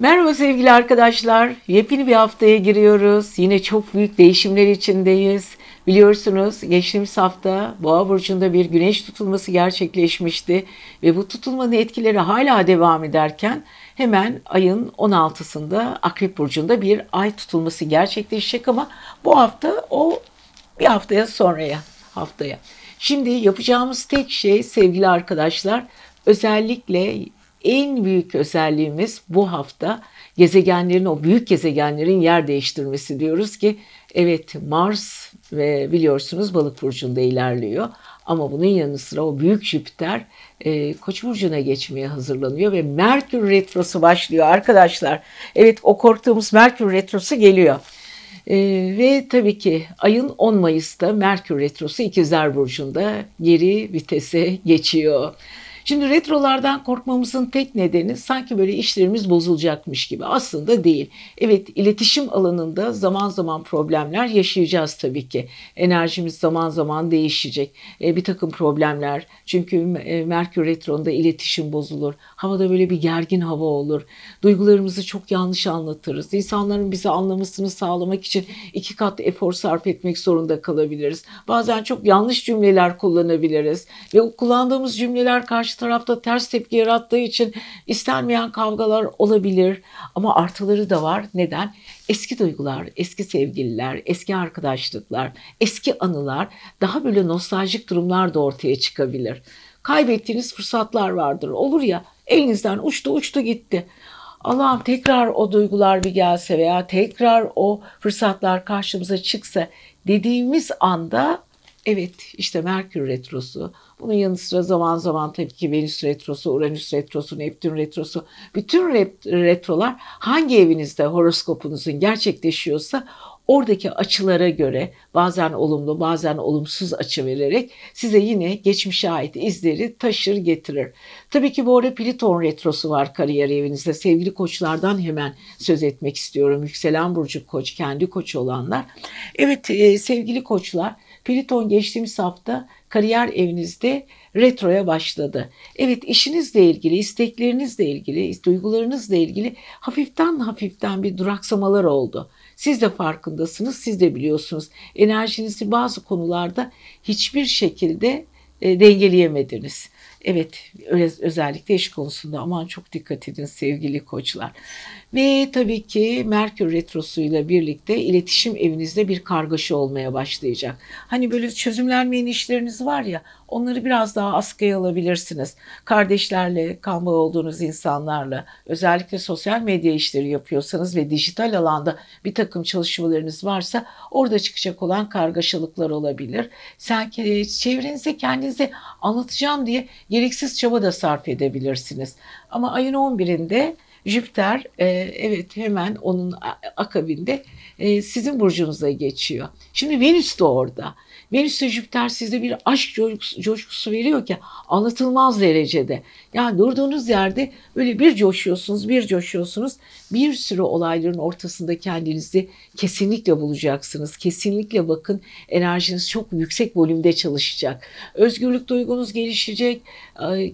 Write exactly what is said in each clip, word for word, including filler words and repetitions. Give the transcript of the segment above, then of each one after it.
Merhaba sevgili arkadaşlar. Yepyeni bir haftaya giriyoruz. Yine çok büyük değişimler içindeyiz. Biliyorsunuz geçtiğimiz hafta Boğa burcunda bir güneş tutulması gerçekleşmişti ve bu tutulmanın etkileri hala devam ederken hemen ayın on altısında Akrep burcunda bir ay tutulması gerçekleşecek ama bu hafta o bir haftaya sonraya haftaya. Şimdi yapacağımız tek şey sevgili arkadaşlar, özellikle en büyük özelliğimiz bu hafta gezegenlerin, o büyük gezegenlerin yer değiştirmesi diyoruz ki evet, Mars ve biliyorsunuz Balık burcunda ilerliyor ama bunun yanı sıra o büyük Jüpiter e, Koç burcuna geçmeye hazırlanıyor ve Merkür retrosu başlıyor arkadaşlar. Evet, o korktuğumuz Merkür retrosu geliyor. E, ve tabii ki ayın on Mayıs'ta Merkür retrosu İkizler burcunda geri vitese geçiyor. Şimdi retrolardan korkmamızın tek nedeni sanki böyle işlerimiz bozulacakmış gibi. Aslında değil. Evet, iletişim alanında zaman zaman problemler yaşayacağız tabii ki. Enerjimiz zaman zaman değişecek. E, bir takım problemler. Çünkü Merkür Retro'nda iletişim bozulur. Havada böyle bir gergin hava olur. Duygularımızı çok yanlış anlatırız. İnsanların bizi anlamasını sağlamak için iki kat efor sarf etmek zorunda kalabiliriz. Bazen çok yanlış cümleler kullanabiliriz. Ve o kullandığımız cümleler karşı tarafta ters tepki yarattığı için istenmeyen kavgalar olabilir. Ama artıları da var. Neden? Eski duygular, eski sevgililer, eski arkadaşlıklar, eski anılar, daha böyle nostaljik durumlar da ortaya çıkabilir. Kaybettiğiniz fırsatlar vardır. Olur ya, elinizden uçtu uçtu gitti. Allah'ım tekrar o duygular bir gelse veya tekrar o fırsatlar karşımıza çıksa dediğimiz anda evet, işte Merkür Retrosu, bunun yanı sıra zaman zaman tabii ki Venüs Retrosu, Uranüs Retrosu, Neptün Retrosu, bütün retrolar hangi evinizde horoskopunuzun gerçekleşiyorsa oradaki açılara göre bazen olumlu bazen olumsuz açı vererek size yine geçmişe ait izleri taşır getirir. Tabii ki bu arada Plüton retrosu var kariyer evinizde. Sevgili koçlardan hemen söz etmek istiyorum. Yükselen burcu koç, kendi koç olanlar. Evet sevgili koçlar, Plüton geçtiğimiz hafta kariyer evinizde retroya başladı. Evet, işinizle ilgili, isteklerinizle ilgili, duygularınızla ilgili hafiften hafiften bir duraksamalar oldu. Siz de farkındasınız, siz de biliyorsunuz. Enerjinizi bazı konularda hiçbir şekilde dengeleyemediniz. Evet, özellikle iş konusunda aman çok dikkat edin sevgili koçlar. Ve tabii ki Merkür Retrosu'yla birlikte iletişim evinizde bir kargaşa olmaya başlayacak. Hani böyle çözümlenmeyen işleriniz var ya, onları biraz daha askıya alabilirsiniz. Kardeşlerle, kanlı olduğunuz insanlarla, özellikle sosyal medya işleri yapıyorsanız ve dijital alanda bir takım çalışmalarınız varsa orada çıkacak olan kargaşalıklar olabilir. Sanki çevrenize kendinize anlatacağım diye gereksiz çaba da sarf edebilirsiniz. Ama ayın on birinde Jüpiter e, evet hemen onun akabinde e, sizin burcunuza geçiyor. Şimdi Venüs de orada. Venüs ve Jüpiter size bir aşk coşkusu veriyor ki anlatılmaz derecede. Yani durduğunuz yerde böyle bir coşuyorsunuz, bir coşuyorsunuz. Bir sürü olayların ortasında kendinizi kesinlikle bulacaksınız. Kesinlikle bakın, enerjiniz çok yüksek volümde çalışacak. Özgürlük duygunuz gelişecek.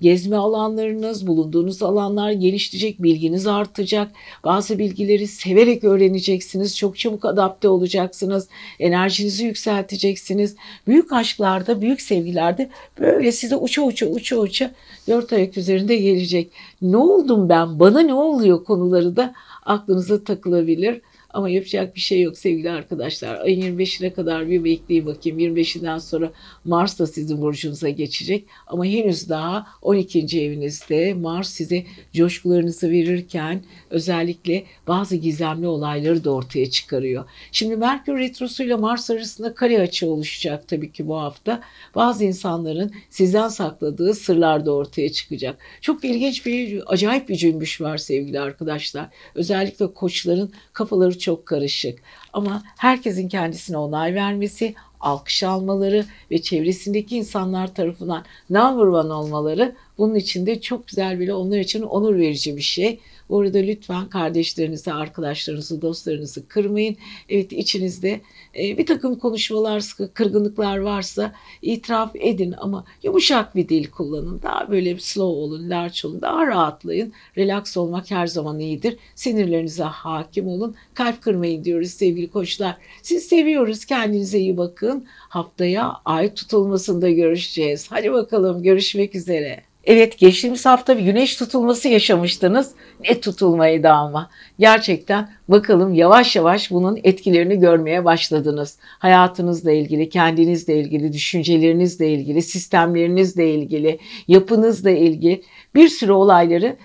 Gezme alanlarınız, bulunduğunuz alanlar gelişecek. Bilginiz artacak. Bazı bilgileri severek öğreneceksiniz. Çok çabuk adapte olacaksınız. Enerjinizi yükselteceksiniz. Büyük aşklarda, büyük sevgilerde böyle size uça uça uça uça dört ayak üzerinde gelecek. Ne oldum ben? Bana ne oluyor konuları da aklınıza takılabilir. Ama yapacak bir şey yok sevgili arkadaşlar. Ayın yirmi beşine kadar bir bekleyin bakayım. yirmi beşinden sonra Mars da sizin burcunuza geçecek. Ama henüz daha on ikinci evinizde Mars size coşkularınızı verirken özellikle bazı gizemli olayları da ortaya çıkarıyor. Şimdi Merkür Retrosu ile Mars arasında kare açı oluşacak tabii ki bu hafta. Bazı insanların sizden sakladığı sırlar da ortaya çıkacak. Çok ilginç bir, acayip bir cümbüş var sevgili arkadaşlar. Özellikle koçların kafaları çok karışık ama herkesin kendisine onay vermesi, alkış almaları ve çevresindeki insanlar tarafından number one olmaları bunun için de çok güzel, bile onlar için onur verici bir şey. Orada lütfen kardeşlerinizi, arkadaşlarınızı, dostlarınızı kırmayın. Evet, içinizde bir takım konuşmalar, kırgınlıklar varsa itiraf edin ama yumuşak bir dil kullanın. Daha böyle slow olun, large olun, daha rahatlayın. Relax olmak her zaman iyidir. Sinirlerinize hakim olun. Kalp kırmayın diyoruz sevgili koçlar. Siz seviyoruz. Kendinize iyi bakın. Haftaya ay tutulmasında görüşeceğiz. Hadi bakalım, görüşmek üzere. Evet, geçtiğimiz hafta bir güneş tutulması yaşamıştınız. Ne tutulmaydı ama. Gerçekten bakalım yavaş yavaş bunun etkilerini görmeye başladınız. Hayatınızla ilgili, kendinizle ilgili, düşüncelerinizle ilgili, sistemlerinizle ilgili, yapınızla ilgili bir sürü olayları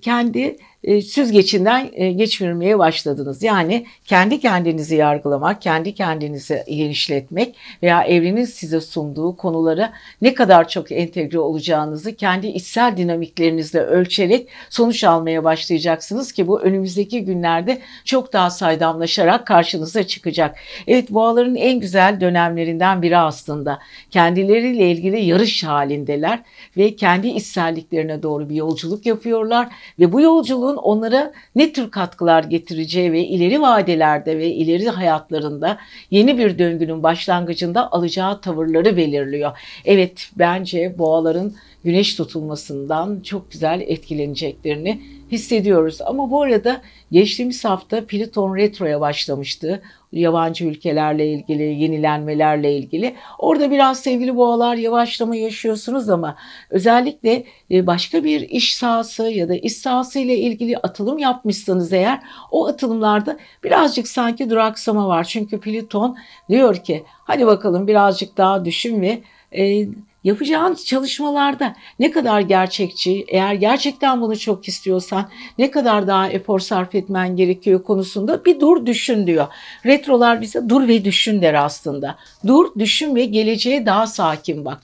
kendi süzgecinden geçirmeye başladınız. Yani kendi kendinizi yargılamak, kendi kendinizi genişletmek veya evrenin size sunduğu konulara ne kadar çok entegre olacağınızı kendi içsel dinamiklerinizle ölçerek sonuç almaya başlayacaksınız ki bu önümüzdeki günlerde çok daha saydamlaşarak karşınıza çıkacak. Evet, boğaların en güzel dönemlerinden biri aslında. Kendileriyle ilgili yarış halindeler ve kendi içselliklerine doğru bir yolculuk yapıyorlar ve bu yolculuğun onlara ne tür katkılar getireceği ve ileri vadelerde ve ileri hayatlarında yeni bir döngünün başlangıcında alacağı tavırları belirliyor. Evet, bence boğaların güneş tutulmasından çok güzel etkileneceklerini hissediyoruz. Ama bu arada geçtiğimiz hafta Plüton retroya başlamıştı. Yabancı ülkelerle ilgili, yenilenmelerle ilgili. Orada biraz sevgili boğalar yavaşlama yaşıyorsunuz ama özellikle başka bir iş sahası ya da iş sahası ile ilgili atılım yapmışsanız eğer o atılımlarda birazcık sanki duraksama var. Çünkü Plüton diyor ki hadi bakalım birazcık daha düşün ve e, yapacağın çalışmalarda ne kadar gerçekçi, eğer gerçekten bunu çok istiyorsan ne kadar daha efor sarf etmen gerekiyor konusunda bir dur düşün diyor. Retrolar bize dur ve düşün der aslında. Dur, düşün ve geleceğe daha sakin bak.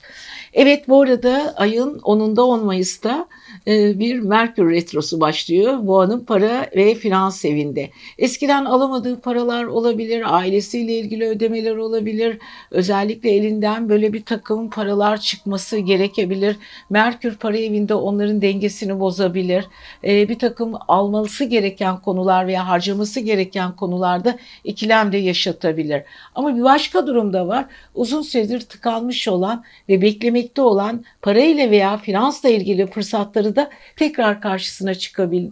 Evet, bu arada ayın onunda on Mayıs'ta bir Merkür retrosu başlıyor. Boğa'nın para ve finans evinde. Eskiden alamadığı paralar olabilir, ailesiyle ilgili ödemeler olabilir. Özellikle elinden böyle bir takım paralar çıkması gerekebilir. Merkür para evinde onların dengesini bozabilir. Bir takım alması gereken konular veya harcaması gereken konularda ikilem de yaşatabilir. Ama bir başka durum da var. Uzun süredir tıkanmış olan ve beklemekte olan parayla veya finansla ilgili fırsatları da tekrar karşısına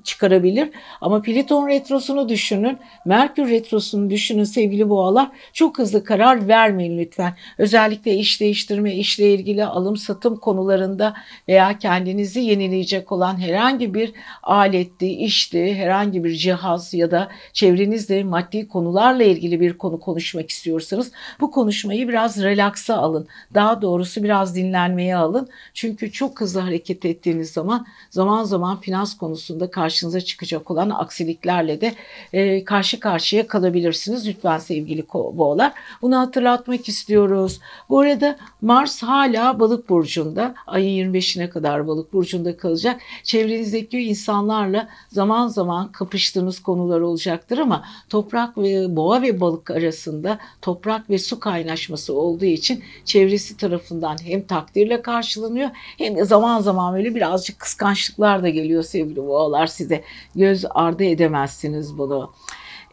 çıkarabilir. Ama Plüton retrosunu düşünün, Merkür retrosunu düşünün sevgili boğalar. Çok hızlı karar vermeyin lütfen. Özellikle iş değiştirme, işle ilgili alım satım konularında veya kendinizi yenileyecek olan herhangi bir aletti, işti, herhangi bir cihaz ya da çevrenizde maddi konularla ilgili bir konu konuşmak istiyorsanız bu konuşmayı biraz relaksa alın. Daha doğrusu biraz dinlenmeye alın. Çünkü çok hızlı hareket ettiğiniz zaman zaman zaman finans konusunda karşınıza çıkacak olan aksiliklerle de e, karşı karşıya kalabilirsiniz. Lütfen sevgili boğalar, bunu hatırlatmak istiyoruz. Bu arada Mars hala Balık burcunda, ayın yirmi beşine kadar Balık burcunda kalacak. Çevrenizdeki insanlarla zaman zaman kapıştığınız konular olacaktır ama toprak ve boğa ve balık arasında toprak ve su kaynaşması olduğu için çevresi tarafından hem takdirle karşılanıyor hem de zaman zaman böyle birazcık kıskançlık Kıskançlıklar da geliyor sevgili boğalar size. Göz ardı edemezsiniz bunu.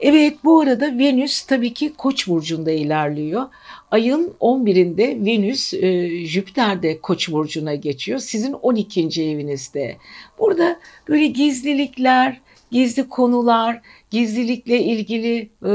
Evet, bu arada Venüs tabii ki Koç burcunda ilerliyor. Ayın on birinde Venüs e, Jüpiter'de Koç burcuna geçiyor. Sizin on ikinci evinizde. Burada böyle gizlilikler, gizli konular, gizlilikle ilgili e,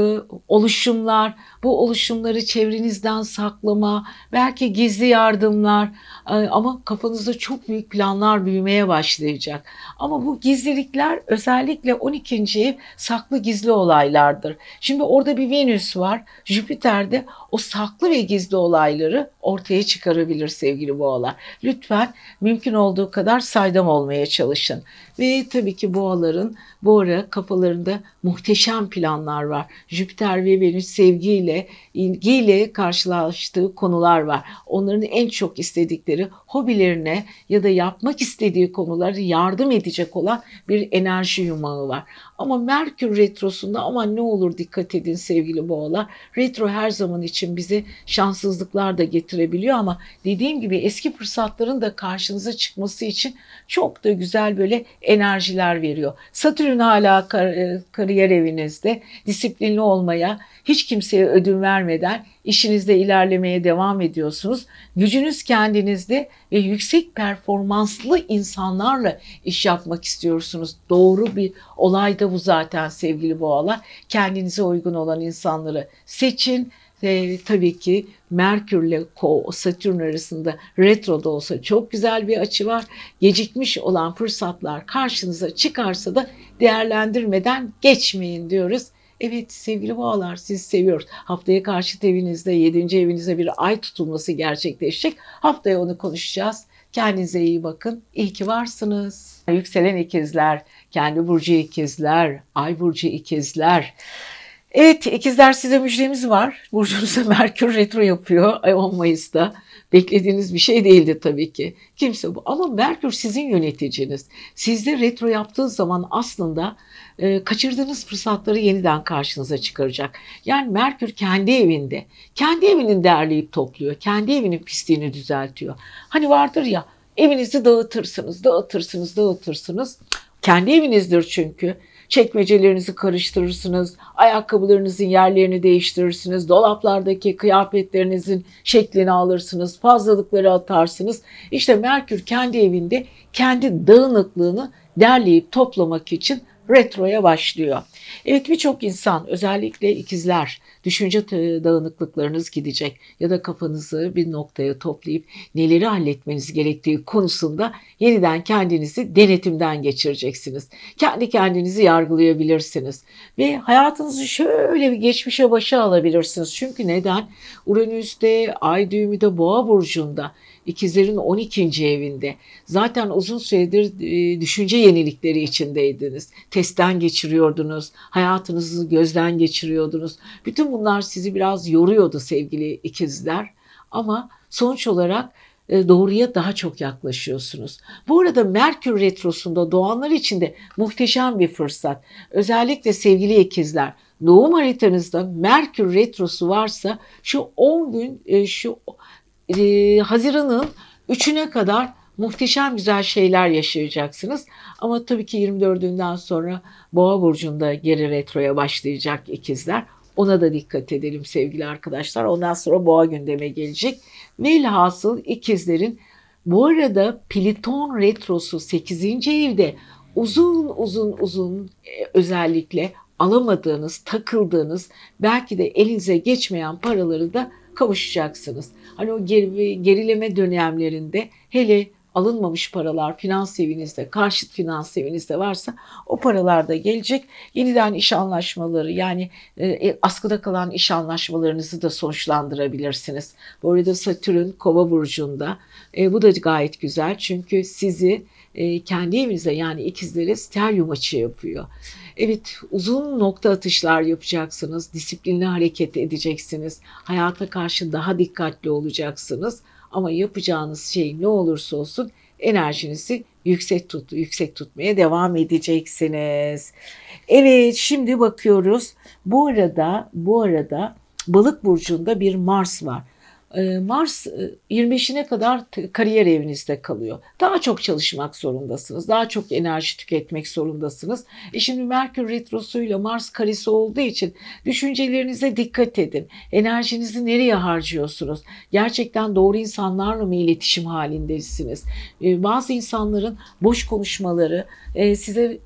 oluşumlar, bu oluşumları çevrenizden saklama, belki gizli yardımlar e, ama kafanızda çok büyük planlar büyümeye başlayacak. Ama bu gizlilikler özellikle on ikinci ev saklı gizli olaylardır. Şimdi orada bir Venüs var, Jüpiter'de o saklı ve gizli olayları ortaya çıkarabilir sevgili boğalar. Lütfen mümkün olduğu kadar saydam olmaya çalışın. Ve tabii ki boğaların bu ara kafalarında muhtemelen muhteşem planlar var. Jüpiter ve Venüs sevgiyle, ilgiyle karşılaştığı konular var. Onların en çok istedikleri, hobilerine ya da yapmak istediği konulara yardım edecek olan bir enerji yumağı var. Ama Merkür retrosunda aman ne olur dikkat edin sevgili boğalar. Retro her zaman için bize şanssızlıklar da getirebiliyor ama dediğim gibi eski fırsatların da karşınıza çıkması için çok da güzel böyle enerjiler veriyor. Satürn hala kar kariyer evinizde, disiplinli olmaya, hiç kimseye ödün vermeden işinizde ilerlemeye devam ediyorsunuz. Gücünüz kendinizde ve yüksek performanslı insanlarla iş yapmak istiyorsunuz. Doğru bir olay da bu zaten sevgili boğalar. Kendinize uygun olan insanları seçin. Ve tabii ki Merkür ile Satürn arasında retro da olsa çok güzel bir açı var. Gecikmiş olan fırsatlar karşınıza çıkarsa da değerlendirmeden geçmeyin diyoruz. Evet sevgili boğalar, sizi seviyoruz. Haftaya karşıt evinizde, yedinci evinize bir ay tutulması gerçekleşecek. Haftaya onu konuşacağız. Kendinize iyi bakın. İyi ki varsınız. Yükselen ikizler, kendi burcu ikizler, ay burcu ikizler. Evet ikizler, size müjdemiz var. Burcunuza Merkür retro yapıyor ay on Mayıs'ta. Beklediğiniz bir şey değildi tabii ki. Kimse bu. Ama Merkür sizin yöneticiniz. Sizde retro yaptığı zaman aslında e, kaçırdığınız fırsatları yeniden karşınıza çıkaracak. Yani Merkür kendi evinde. Kendi evinin derleyip topluyor. Kendi evinin pisliğini düzeltiyor. Hani vardır ya, evinizi dağıtırsınız, dağıtırsınız, dağıtırsınız. Kendi evinizdir çünkü. Çekmecelerinizi karıştırırsınız, ayakkabılarınızın yerlerini değiştirirsiniz, dolaplardaki kıyafetlerinizin şeklini alırsınız, fazlalıkları atarsınız. İşte Merkür kendi evinde kendi dağınıklığını derleyip toplamak için retroya başlıyor. Evet birçok insan, özellikle ikizler, düşünce dağınıklıklarınız gidecek ya da kafanızı bir noktaya toplayıp neleri halletmeniz gerektiği konusunda yeniden kendinizi denetimden geçireceksiniz. Kendi kendinizi yargılayabilirsiniz ve hayatınızı şöyle bir geçmişe başa alabilirsiniz. Çünkü neden? Uranüs'te, ay düğümü de Boğa burcunda, ikizlerin on ikinci evinde. Zaten uzun süredir düşünce yenilikleri içindeydiniz. Testten geçiriyordunuz, hayatınızı gözden geçiriyordunuz. Bütün bunlar sizi biraz yoruyordu sevgili ikizler. Ama sonuç olarak doğruya daha çok yaklaşıyorsunuz. Bu arada Merkür retrosunda doğanlar için de muhteşem bir fırsat. Özellikle sevgili ikizler, doğum haritanızda Merkür retrosu varsa şu on gün, şu e, Haziran'ın üçüne kadar muhteşem güzel şeyler yaşayacaksınız. Ama tabii ki yirmi dördünden sonra Boğa burcunda geri retroya başlayacak ikizler. Ona da dikkat edelim sevgili arkadaşlar. Ondan sonra Boğa gündeme gelecek. Velhasıl ikizlerin bu arada Pliton retrosu sekizinci evde uzun uzun uzun özellikle alamadığınız, takıldığınız, belki de elinize geçmeyen paraları da kavuşacaksınız. Hani o gerileme dönemlerinde hele alınmamış paralar finans evinizde, karşıt finans evinizde varsa o paralar da gelecek. Yeniden iş anlaşmaları, yani e, askıda kalan iş anlaşmalarınızı da sonuçlandırabilirsiniz. Bu arada Satürn Kova burcunda. E, bu da gayet güzel çünkü sizi e, kendi evinize, yani ikizlere steryum açı yapıyor. Evet, uzun nokta atışlar yapacaksınız, disiplinli hareket edeceksiniz, hayata karşı daha dikkatli olacaksınız. Ama yapacağınız şey ne olursa olsun enerjinizi yüksek tut, yüksek tutmaya devam edeceksiniz. Evet, şimdi bakıyoruz. Bu arada, bu arada Balık burcunda bir Mars var. Mars yirmi beşine kadar kariyer evinizde kalıyor. Daha çok çalışmak zorundasınız. Daha çok enerji tüketmek zorundasınız. E şimdi Merkür retrosuyla Mars karesi olduğu için düşüncelerinize dikkat edin. Enerjinizi nereye harcıyorsunuz? Gerçekten doğru insanlarla mı iletişim halindesiniz? Bazı insanların boş konuşmaları size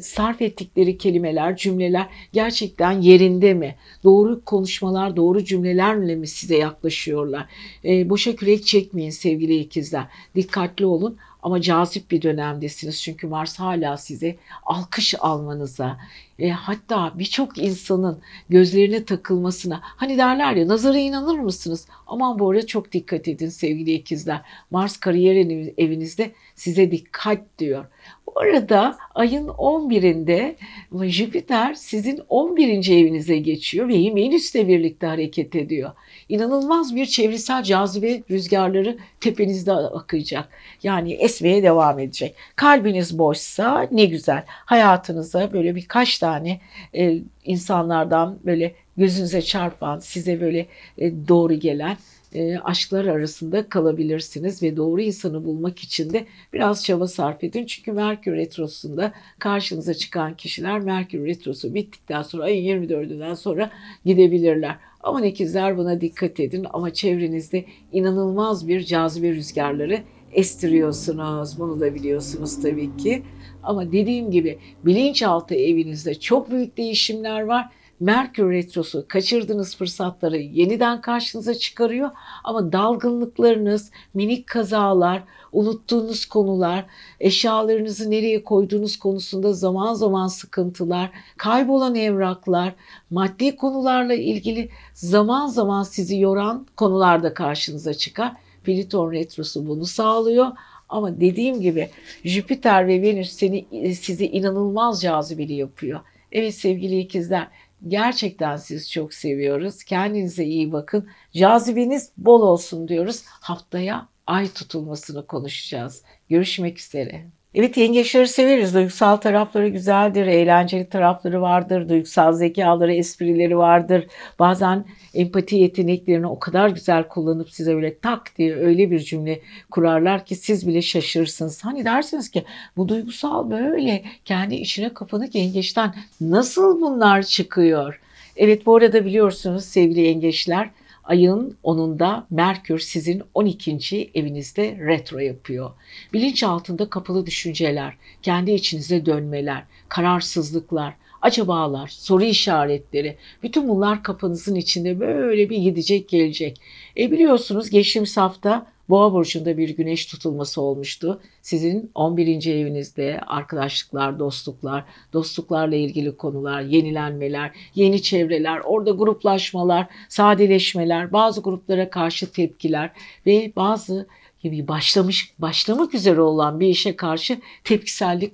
sarf ettikleri kelimeler, cümleler gerçekten yerinde mi? Doğru konuşmalar, doğru cümlelerle mi size yaklaşıyorlar? E, boşa kürek çekmeyin sevgili ikizler. Dikkatli olun. Ama cazip bir dönemdesiniz çünkü Mars hala size alkış almanıza, e, hatta birçok insanın gözlerine takılmasına, hani derler ya, nazara inanır mısınız? Aman bu arada çok dikkat edin sevgili ikizler. Mars kariyer evinizde size dikkat diyor. Bu arada ayın on birinde Jüpiter sizin on birinci evinize geçiyor ve Venüs'le birlikte hareket ediyor. İnanılmaz bir çevresel cazibe rüzgarları tepenizde akacak. Yani esmeye devam edecek. Kalbiniz boşsa ne güzel. Hayatınıza böyle birkaç tane e, insanlardan böyle gözünüze çarpan, size böyle e, doğru gelen E, aşklar arasında kalabilirsiniz ve doğru insanı bulmak için de biraz çaba sarf edin. Çünkü Merkür Retrosu'nda karşınıza çıkan kişiler Merkür Retrosu bittikten sonra ayın yirmi dördünden sonra gidebilirler. Aman ikizler, buna dikkat edin, ama çevrenizde inanılmaz bir cazibe rüzgarları estiriyorsunuz. Bunu da biliyorsunuz tabii ki. Ama dediğim gibi bilinçaltı evinizde çok büyük değişimler var. Merkür Retrosu kaçırdığınız fırsatları yeniden karşınıza çıkarıyor, ama dalgınlıklarınız, minik kazalar, unuttuğunuz konular, eşyalarınızı nereye koyduğunuz konusunda zaman zaman sıkıntılar, kaybolan evraklar, maddi konularla ilgili zaman zaman sizi yoran konular da karşınıza çıkar. Plüton Retrosu bunu sağlıyor. Ama dediğim gibi Jüpiter ve Venüs seni, sizi inanılmaz cazibeli yapıyor. Evet sevgili ikizler, gerçekten sizi çok seviyoruz. Kendinize iyi bakın. Cazibeniz bol olsun diyoruz. Haftaya ay tutulmasını konuşacağız. Görüşmek üzere. Evet, yengeçleri severiz. Duygusal tarafları güzeldir, eğlenceli tarafları vardır, duygusal zekaları, esprileri vardır. Bazen empati yeteneklerini o kadar güzel kullanıp size öyle tak diye öyle bir cümle kurarlar ki siz bile şaşırırsınız. Hani dersiniz ki bu duygusal böyle kendi içine kapanık yengeçten nasıl bunlar çıkıyor? Evet, bu arada biliyorsunuz sevgili yengeçler, ayın onunda Merkür sizin on ikinci evinizde retro yapıyor. Bilinç altında kapalı düşünceler, kendi içinize dönmeler, kararsızlıklar, acabalar, soru işaretleri, bütün bunlar kafanızın içinde böyle bir gidecek gelecek. E biliyorsunuz geçtiğimiz hafta Boğa burcunda bir güneş tutulması olmuştu. Sizin on birinci evinizde arkadaşlıklar, dostluklar, dostluklarla ilgili konular, yenilenmeler, yeni çevreler, orada gruplaşmalar, sadeleşmeler, bazı gruplara karşı tepkiler ve bazı gibi başlamış başlamak üzere olan bir işe karşı tepkisellik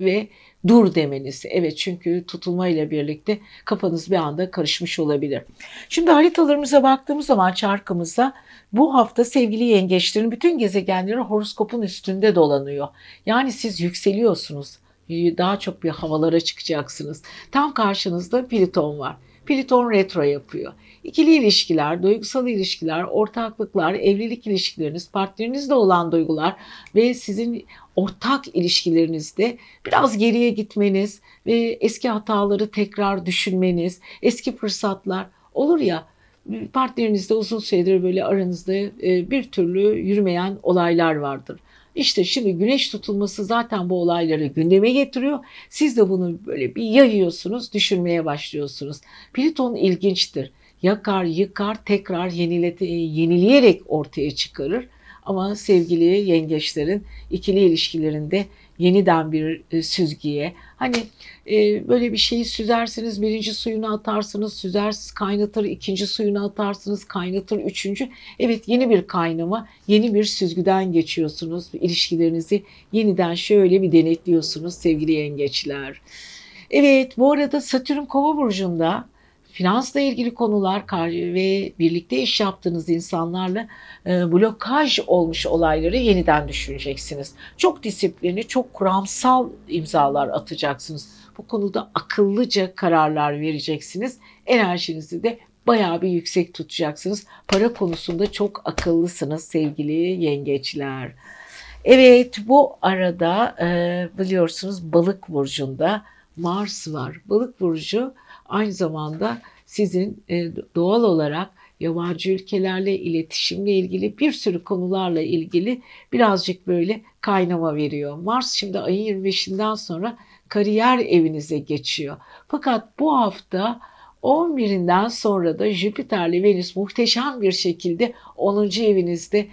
ve dur demeniz. Evet, çünkü tutulmayla birlikte kafanız bir anda karışmış olabilir. Şimdi haritalarımıza baktığımız zaman çarkımıza, bu hafta sevgili yengeçlerin bütün gezegenleri horoskopun üstünde dolanıyor. Yani siz yükseliyorsunuz. Daha çok bir havalara çıkacaksınız. Tam karşınızda Plüton var. Plüton retro yapıyor. İkili ilişkiler, duygusal ilişkiler, ortaklıklar, evlilik ilişkileriniz, partnerinizle olan duygular ve sizin ortak ilişkilerinizde biraz geriye gitmeniz ve eski hataları tekrar düşünmeniz, eski fırsatlar olur ya, partnerinizde uzun süredir böyle aranızda bir türlü yürümeyen olaylar vardır. İşte şimdi güneş tutulması zaten bu olayları gündeme getiriyor. Siz de bunu böyle bir yayıyorsunuz, düşünmeye başlıyorsunuz. Plüton ilginçtir. Yakar, yıkar, tekrar yenilete, yenileyerek ortaya çıkarır. Ama sevgili yengeçlerin ikili ilişkilerinde yeniden bir süzgüye, hani e, böyle bir şeyi süzersiniz, birinci suyunu atarsınız, süzersiniz, kaynatır, ikinci suyunu atarsınız, kaynatır, üçüncü. Evet, yeni bir kaynama, yeni bir süzgüden geçiyorsunuz. İlişkilerinizi yeniden şöyle bir denetliyorsunuz sevgili yengeçler. Evet, bu arada Satürn Kova burcunda. Finansla ilgili konular ve birlikte iş yaptığınız insanlarla blokaj olmuş olayları yeniden düşüneceksiniz. Çok disiplinli, çok kuramsal imzalar atacaksınız. Bu konuda akıllıca kararlar vereceksiniz. Enerjinizi de bayağı bir yüksek tutacaksınız. Para konusunda çok akıllısınız sevgili yengeçler. Evet, bu arada biliyorsunuz Balık burcunda Mars var. Balık burcu aynı zamanda sizin doğal olarak yabancı ülkelerle, iletişimle ilgili bir sürü konularla ilgili birazcık böyle kaynama veriyor. Mars şimdi ayın yirmi beşinden sonra kariyer evinize geçiyor. Fakat bu hafta on birinden sonra da Jüpiter'le Venüs muhteşem bir şekilde onuncu evinizde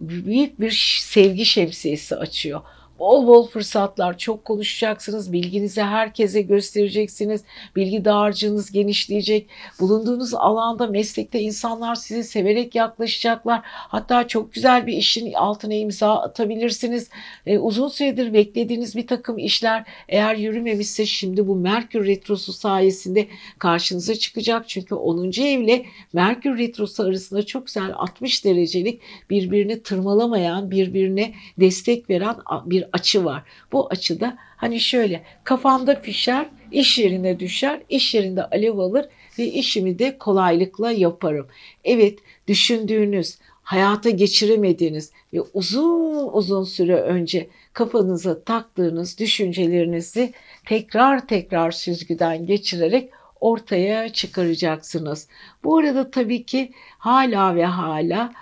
büyük bir sevgi şemsiyesi açıyor. bol bol fırsatlar, çok konuşacaksınız, bilginizi herkese göstereceksiniz, bilgi dağarcığınız genişleyecek, bulunduğunuz alanda, meslekte insanlar sizi severek yaklaşacaklar, hatta çok güzel bir işin altına imza atabilirsiniz. Ee, uzun süredir beklediğiniz bir takım işler eğer yürümemişse şimdi bu Merkür Retrosu sayesinde karşınıza çıkacak, çünkü onuncu evle Merkür Retrosu arasında çok güzel altmış derecelik birbirini tırmalamayan, birbirine destek veren bir açı var. Bu açıda hani şöyle kafamda pişer, iş yerine düşer, iş yerinde alev alır ve işimi de kolaylıkla yaparım. Evet, düşündüğünüz, hayata geçiremediğiniz ve uzun uzun süre önce kafanıza taktığınız düşüncelerinizi tekrar tekrar süzgüden geçirerek ortaya çıkaracaksınız. Bu arada tabii ki hala ve hala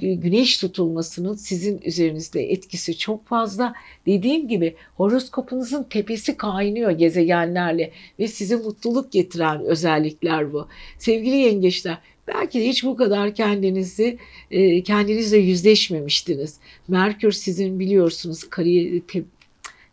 Güneş tutulmasının sizin üzerinizde etkisi çok fazla. Dediğim gibi horoskopunuzun tepesi kaynıyor gezegenlerle ve size mutluluk getiren özellikler bu. Sevgili yengeçler, belki de hiç bu kadar kendinizi kendinizle yüzleşmemiştiniz. Merkür sizin biliyorsunuz kariyer tepesi,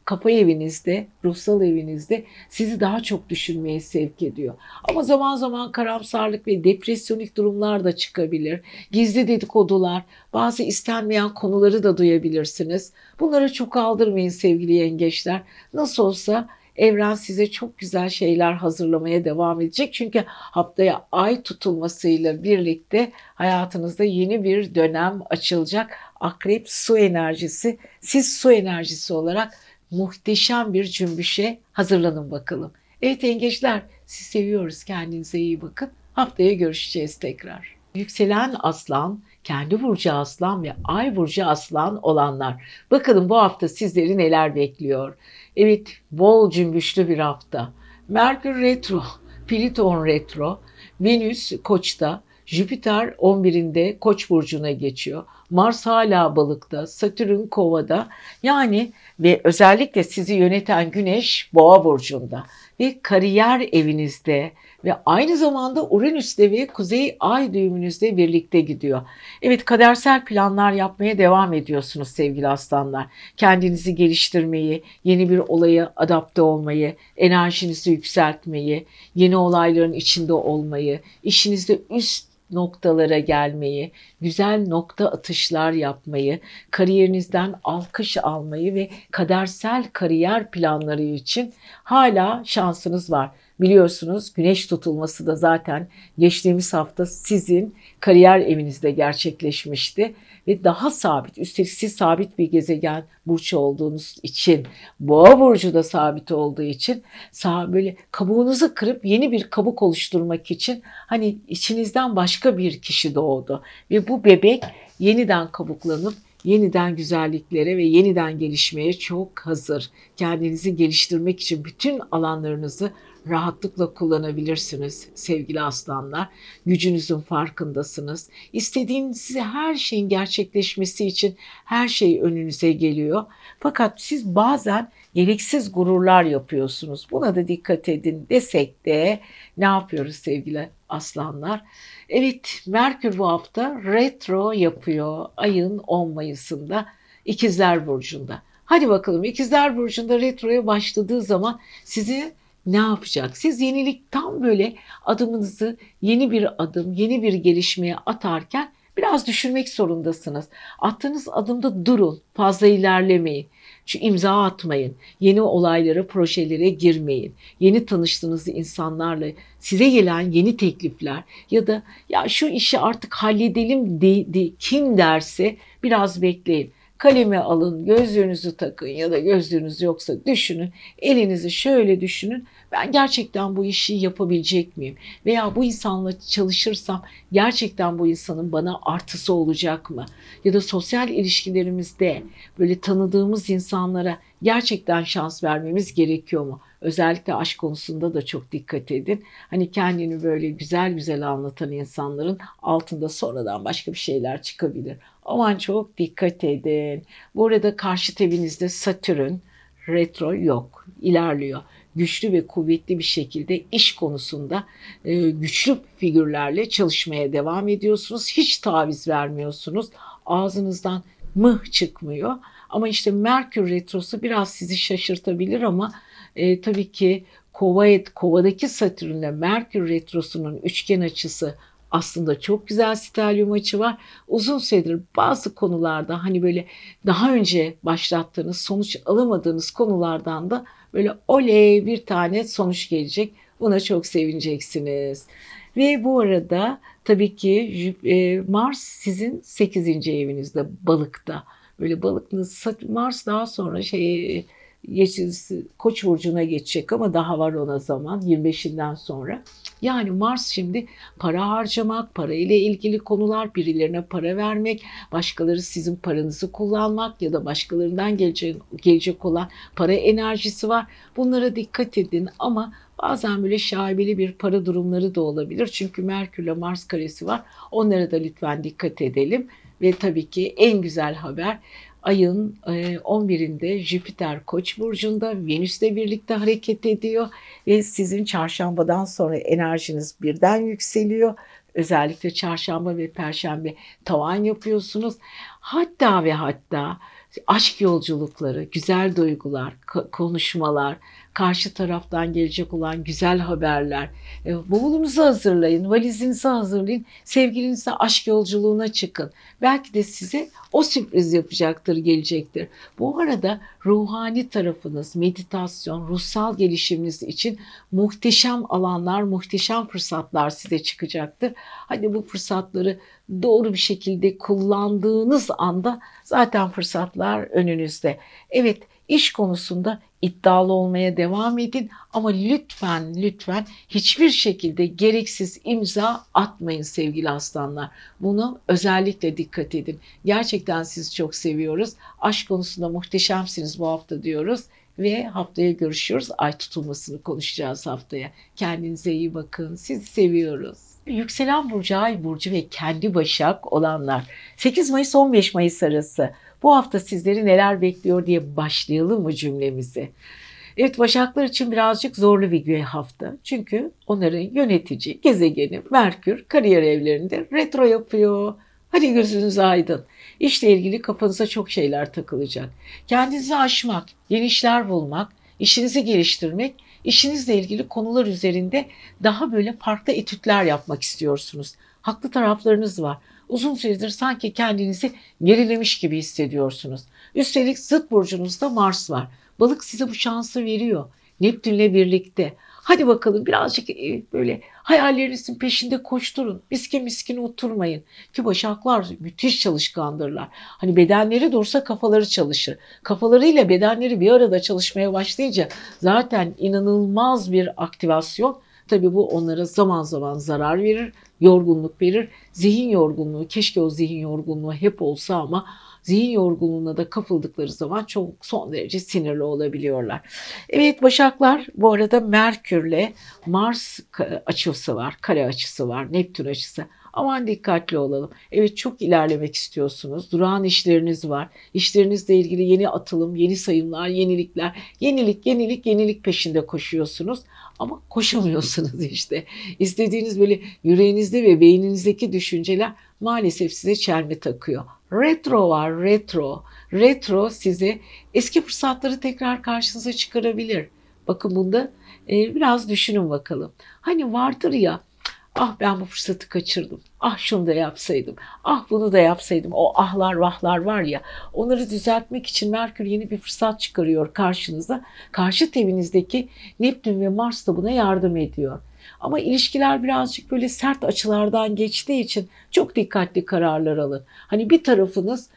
kafa evinizde, ruhsal evinizde sizi daha çok düşünmeye sevk ediyor. Ama zaman zaman karamsarlık ve depresyonik durumlar da çıkabilir. Gizli dedikodular, bazı istenmeyen konuları da duyabilirsiniz. Bunlara çok aldırmayın sevgili yengeçler. Nasıl olsa evren size çok güzel şeyler hazırlamaya devam edecek. Çünkü haftaya ay tutulmasıyla birlikte hayatınızda yeni bir dönem açılacak. Akrep su enerjisi, siz su enerjisi olarak muhteşem bir cümbüşe hazırlanın bakalım. Evet yengeçler, sizi seviyoruz. Kendinize iyi bakın. Haftaya görüşeceğiz tekrar. Yükselen aslan, kendi burcu aslan ve ay burcu aslan olanlar. Bakalım bu hafta sizleri neler bekliyor? Evet, bol cümbüşlü bir hafta. Merkür retro, Plüton retro, Venüs Koç'ta, Jüpiter on birinde Koç burcuna geçiyor. Mars hala balıkta, Satürn kovada, yani ve özellikle sizi yöneten Güneş boğa burcunda ve kariyer evinizde ve aynı zamanda Uranüs'le ve Kuzey Ay düğümünüzle birlikte gidiyor. Evet, kadersel planlar yapmaya devam ediyorsunuz sevgili aslanlar. Kendinizi geliştirmeyi, yeni bir olaya adapte olmayı, enerjinizi yükseltmeyi, yeni olayların içinde olmayı, işinizde üst noktalara gelmeyi, güzel nokta atışlar yapmayı, kariyerinizden alkış almayı ve kadersel kariyer planları için hala şansınız var. Biliyorsunuz güneş tutulması da zaten geçtiğimiz hafta sizin kariyer evinizde gerçekleşmişti. Ve daha sabit, üstelik siz sabit bir gezegen burcu olduğunuz için, boğa burcu da sabit olduğu için böyle kabuğunuzu kırıp yeni bir kabuk oluşturmak için hani içinizden başka bir kişi doğdu. Ve bu bebek yeniden kabuklanıp yeniden güzelliklere ve yeniden gelişmeye çok hazır. Kendinizi geliştirmek için bütün alanlarınızı rahatlıkla kullanabilirsiniz sevgili aslanlar. Gücünüzün farkındasınız. İstediğiniz her şeyin gerçekleşmesi için her şey önünüze geliyor. Fakat siz bazen gereksiz gururlar yapıyorsunuz. Buna da dikkat edin desek de ne yapıyoruz sevgili aslanlar? Evet, Merkür bu hafta retro yapıyor ayın on Mayıs'ında İkizler Burcu'nda. Hadi bakalım, İkizler Burcu'nda retroya başladığı zaman sizi ne yapacak? Siz yenilik, tam böyle adımınızı yeni bir adım, yeni bir gelişmeye atarken biraz düşünmek zorundasınız. Attığınız adımda durun, fazla ilerlemeyin. Şu imza atmayın, yeni olaylara, projelere girmeyin. Yeni tanıştığınız insanlarla size gelen yeni teklifler ya da ya şu işi artık halledelim de, de, kim derse biraz bekleyin. Kalemi alın, gözlüğünüzü takın ya da gözlüğünüz yoksa düşünün. Elinizi şöyle düşünün. Ben gerçekten bu işi yapabilecek miyim? Veya bu insanla çalışırsam gerçekten bu insanın bana artısı olacak mı? Ya da sosyal ilişkilerimizde böyle tanıdığımız insanlara gerçekten şans vermemiz gerekiyor mu? Özellikle aşk konusunda da çok dikkat edin. Hani kendini böyle güzel güzel anlatan insanların altında sonradan başka bir şeyler çıkabilir. Aman çok dikkat edin. Bu arada karşıt evinizde Satürn retro yok, ilerliyor. Güçlü ve kuvvetli bir şekilde iş konusunda güçlü figürlerle çalışmaya devam ediyorsunuz. Hiç taviz vermiyorsunuz. Ağzınızdan mıh çıkmıyor. Ama işte Merkür Retrosu biraz sizi şaşırtabilir ama e, tabii ki Kova, Kova'daki Satürn'le Merkür Retrosu'nun üçgen açısı aslında çok güzel stelyum açı var. Uzun süredir bazı konularda hani böyle daha önce başlattığınız sonuç alamadığınız konulardan da böyle oley bir tane sonuç gelecek. Buna çok sevineceksiniz. Ve bu arada tabii ki Mars sizin sekizinci evinizde, balıkta. Böyle balıkınız, Mars daha sonra şey Koç burcuna geçecek ama daha var ona zaman, yirmi beşinden sonra. Yani Mars şimdi para harcamak, parayla ilgili konular, birilerine para vermek, başkaları sizin paranızı kullanmak ya da başkalarından gelecek, gelecek olan para enerjisi var. Bunlara dikkat edin ama bazen böyle şaibeli bir para durumları da olabilir. Çünkü Merkür'le Mars karesi var. Onlara da lütfen dikkat edelim. Ve tabii ki en güzel haber, ayın on birinde Jüpiter Koç burcunda Venüs'le birlikte hareket ediyor ve sizin çarşambadan sonra enerjiniz birden yükseliyor. Özellikle çarşamba ve perşembe tavan yapıyorsunuz. Hatta ve hatta aşk yolculukları, güzel duygular, konuşmalar, karşı taraftan gelecek olan güzel haberler. Bavulunuzu hazırlayın, valizinizi hazırlayın, sevgilinizle aşk yolculuğuna çıkın. Belki de size o sürpriz yapacaktır, gelecektir. Bu arada ruhani tarafınız, meditasyon, ruhsal gelişiminiz için muhteşem alanlar, muhteşem fırsatlar size çıkacaktır. Hadi bu fırsatları doğru bir şekilde kullandığınız anda zaten fırsatlar önünüzde. Evet, iş konusunda iddialı olmaya devam edin ama lütfen lütfen hiçbir şekilde gereksiz imza atmayın sevgili aslanlar. Bunu özellikle dikkat edin. Gerçekten sizi çok seviyoruz. Aşk konusunda muhteşemsiniz bu hafta diyoruz ve haftaya görüşüyoruz. Ay tutulmasını konuşacağız haftaya. Kendinize iyi bakın. Sizi seviyoruz. Yükselen burcu, ay burcu ve kendi başak olanlar sekiz Mayıs on beş Mayıs arası bu hafta sizleri neler bekliyor diye başlayalım mı cümlemizi? Evet, başaklar için birazcık zorlu bir hafta. Çünkü onların yönetici gezegeni Merkür kariyer evlerinde retro yapıyor. Hadi gözünüz aydın. İşle ilgili kafanıza çok şeyler takılacak. Kendinizi aşmak, yeni işler bulmak, işinizi geliştirmek, İşinizle ilgili konular üzerinde daha böyle farklı etütler yapmak istiyorsunuz. Haklı taraflarınız var. Uzun süredir sanki kendinizi gerilemiş gibi hissediyorsunuz. Üstelik zıt burcunuzda Mars var. Balık size bu şansı veriyor. Neptün'le birlikte. Hadi bakalım birazcık böyle hayallerinizin peşinde koşturun. Miskin miskin oturmayın. Ki başaklar müthiş çalışkandırlar. Hani bedenleri dursa kafaları çalışır. Kafalarıyla bedenleri bir arada çalışmaya başlayınca zaten inanılmaz bir aktivasyon. Tabii bu onlara zaman zaman zarar verir, yorgunluk verir. Zihin yorgunluğu, keşke o zihin yorgunluğu hep olsa ama zihin yorgunluğuna da kapıldıkları zaman çok son derece sinirli olabiliyorlar. Evet, başaklar bu arada Merkür'le Mars açısı var, kare açısı var, Neptün açısı. Aman dikkatli olalım. Evet, çok ilerlemek istiyorsunuz. Durağan işleriniz var. İşlerinizle ilgili yeni atılım, yeni sayımlar, yenilikler. Yenilik, yenilik, yenilik peşinde koşuyorsunuz. Ama koşamıyorsunuz işte. İstediğiniz böyle yüreğinizde ve beyninizdeki düşünceler maalesef size çelme takıyor. Retro var, retro. Retro size eski fırsatları tekrar karşınıza çıkarabilir. Bakın bunda e, biraz düşünün bakalım. Hani vardır ya, ah ben bu fırsatı kaçırdım, ah şunu da yapsaydım, ah bunu da yapsaydım. O ahlar vahlar var ya, onları düzeltmek için Merkür yeni bir fırsat çıkarıyor karşınıza. Karşı evinizdeki Neptün ve Mars da buna yardım ediyor. Ama ilişkiler birazcık böyle sert açılardan geçtiği için çok dikkatli kararlar alın. Hani bir tarafınız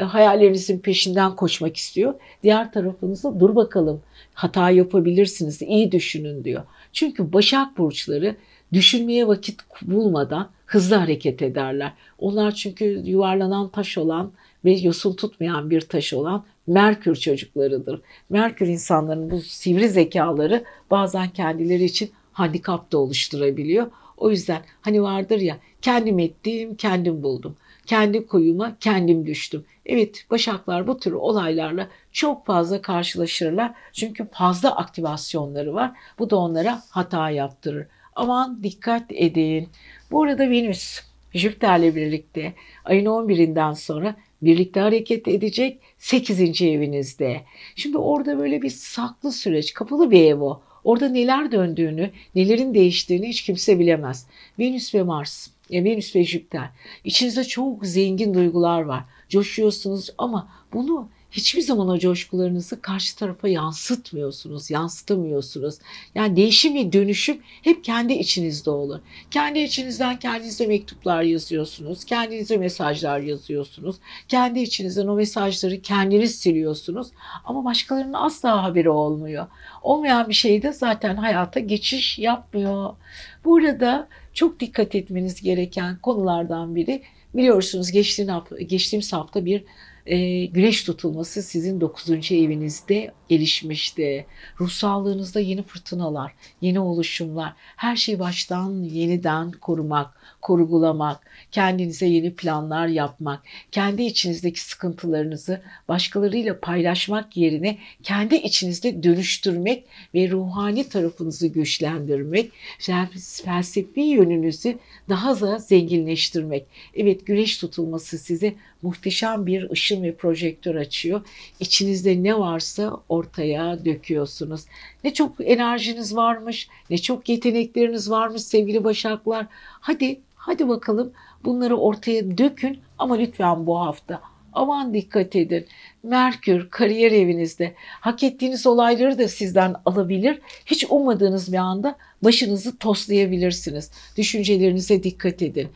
hayallerinizin peşinden koşmak istiyor. Diğer tarafınızda dur bakalım, hata yapabilirsiniz, iyi düşünün diyor. Çünkü Başak burçları düşünmeye vakit bulmadan hızlı hareket ederler. Onlar çünkü yuvarlanan taş olan ve yosun tutmayan bir taş olan Merkür çocuklarıdır. Merkür insanların bu sivri zekaları bazen kendileri için handikap da oluşturabiliyor. O yüzden hani vardır ya, kendim ettim, kendim buldum. Kendi koyuma kendim düştüm. Evet, başaklar bu tür olaylarla çok fazla karşılaşırlar. Çünkü fazla aktivasyonları var. Bu da onlara hata yaptırır. Aman dikkat edin. Bu arada Venüs Jüpiter'le birlikte ayın on birinden sonra birlikte hareket edecek sekizinci evinizde. Şimdi orada böyle bir saklı süreç, kapalı bir ev o. Orada neler döndüğünü, nelerin değiştiğini hiç kimse bilemez. Venüs ve Mars, yani Venüs ve Jüpiter. İçinizde çok zengin duygular var. Coşuyorsunuz ama bunu hiçbir zaman o coşkularınızı karşı tarafa yansıtmıyorsunuz, yansıtamıyorsunuz. Yani değişim ve dönüşüm hep kendi içinizde olur. Kendi içinizden kendinize mektuplar yazıyorsunuz, kendinize mesajlar yazıyorsunuz. Kendi içinizden o mesajları kendiniz siliyorsunuz ama başkalarının asla haberi olmuyor. Olmayan bir şey de zaten hayata geçiş yapmıyor. Burada çok dikkat etmeniz gereken konulardan biri, biliyorsunuz geçtiğimiz hafta bir E, güneş tutulması sizin dokuzuncu evinizde gelişmişti. Ruhsallığınızda yeni fırtınalar, yeni oluşumlar, her şeyi baştan yeniden korumak, kurgulamak, kendinize yeni planlar yapmak, kendi içinizdeki sıkıntılarınızı başkalarıyla paylaşmak yerine kendi içinizde dönüştürmek ve ruhani tarafınızı güçlendirmek, felsefi yönünüzü daha da zenginleştirmek. Evet, güneş tutulması size muhteşem bir ışın ve projektör açıyor. İçinizde ne varsa ortaya döküyorsunuz. Ne çok enerjiniz varmış, ne çok yetenekleriniz varmış sevgili Başaklar. Hadi, hadi bakalım bunları ortaya dökün ama lütfen bu hafta aman dikkat edin. Merkür kariyer evinizde, hak ettiğiniz olayları da sizden alabilir. Hiç ummadığınız bir anda başınızı toslayabilirsiniz. Düşüncelerinize dikkat edin.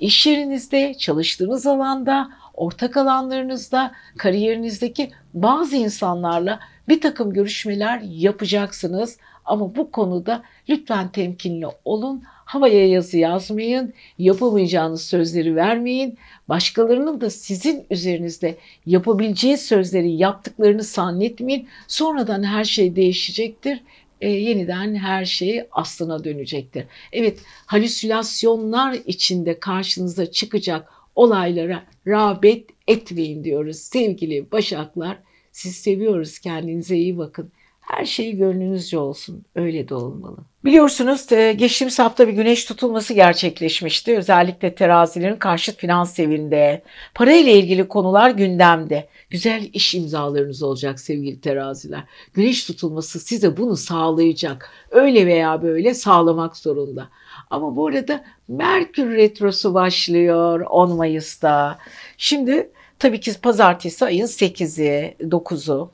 İş yerinizde, çalıştığınız alanda, ortak alanlarınızda, kariyerinizdeki bazı insanlarla bir takım görüşmeler yapacaksınız. Ama bu konuda lütfen temkinli olun. Havaya yazı yazmayın, yapamayacağınız sözleri vermeyin. Başkalarının da sizin üzerinizde yapabileceği sözleri yaptıklarını zannetmeyin. Sonradan her şey değişecektir. E, yeniden her şey aslına dönecektir. Evet, halüsinasyonlar içinde karşınıza çıkacak olaylara rağbet etmeyin diyoruz. Sevgili Başaklar, sizi seviyoruz. Kendinize iyi bakın. Her şeyi gönlünüzce olsun. Öyle de olmalı. Biliyorsunuz geçtiğimiz hafta bir güneş tutulması gerçekleşmişti. Özellikle terazilerin karşıt finans evinde. Parayla ilgili konular gündemde. Güzel iş imzalarınız olacak sevgili teraziler. Güneş tutulması size bunu sağlayacak. Öyle veya böyle sağlamak zorunda. Ama bu arada Merkür Retrosu başlıyor on Mayıs'ta. Şimdi tabii ki pazartesi ayın sekizi dokuzu.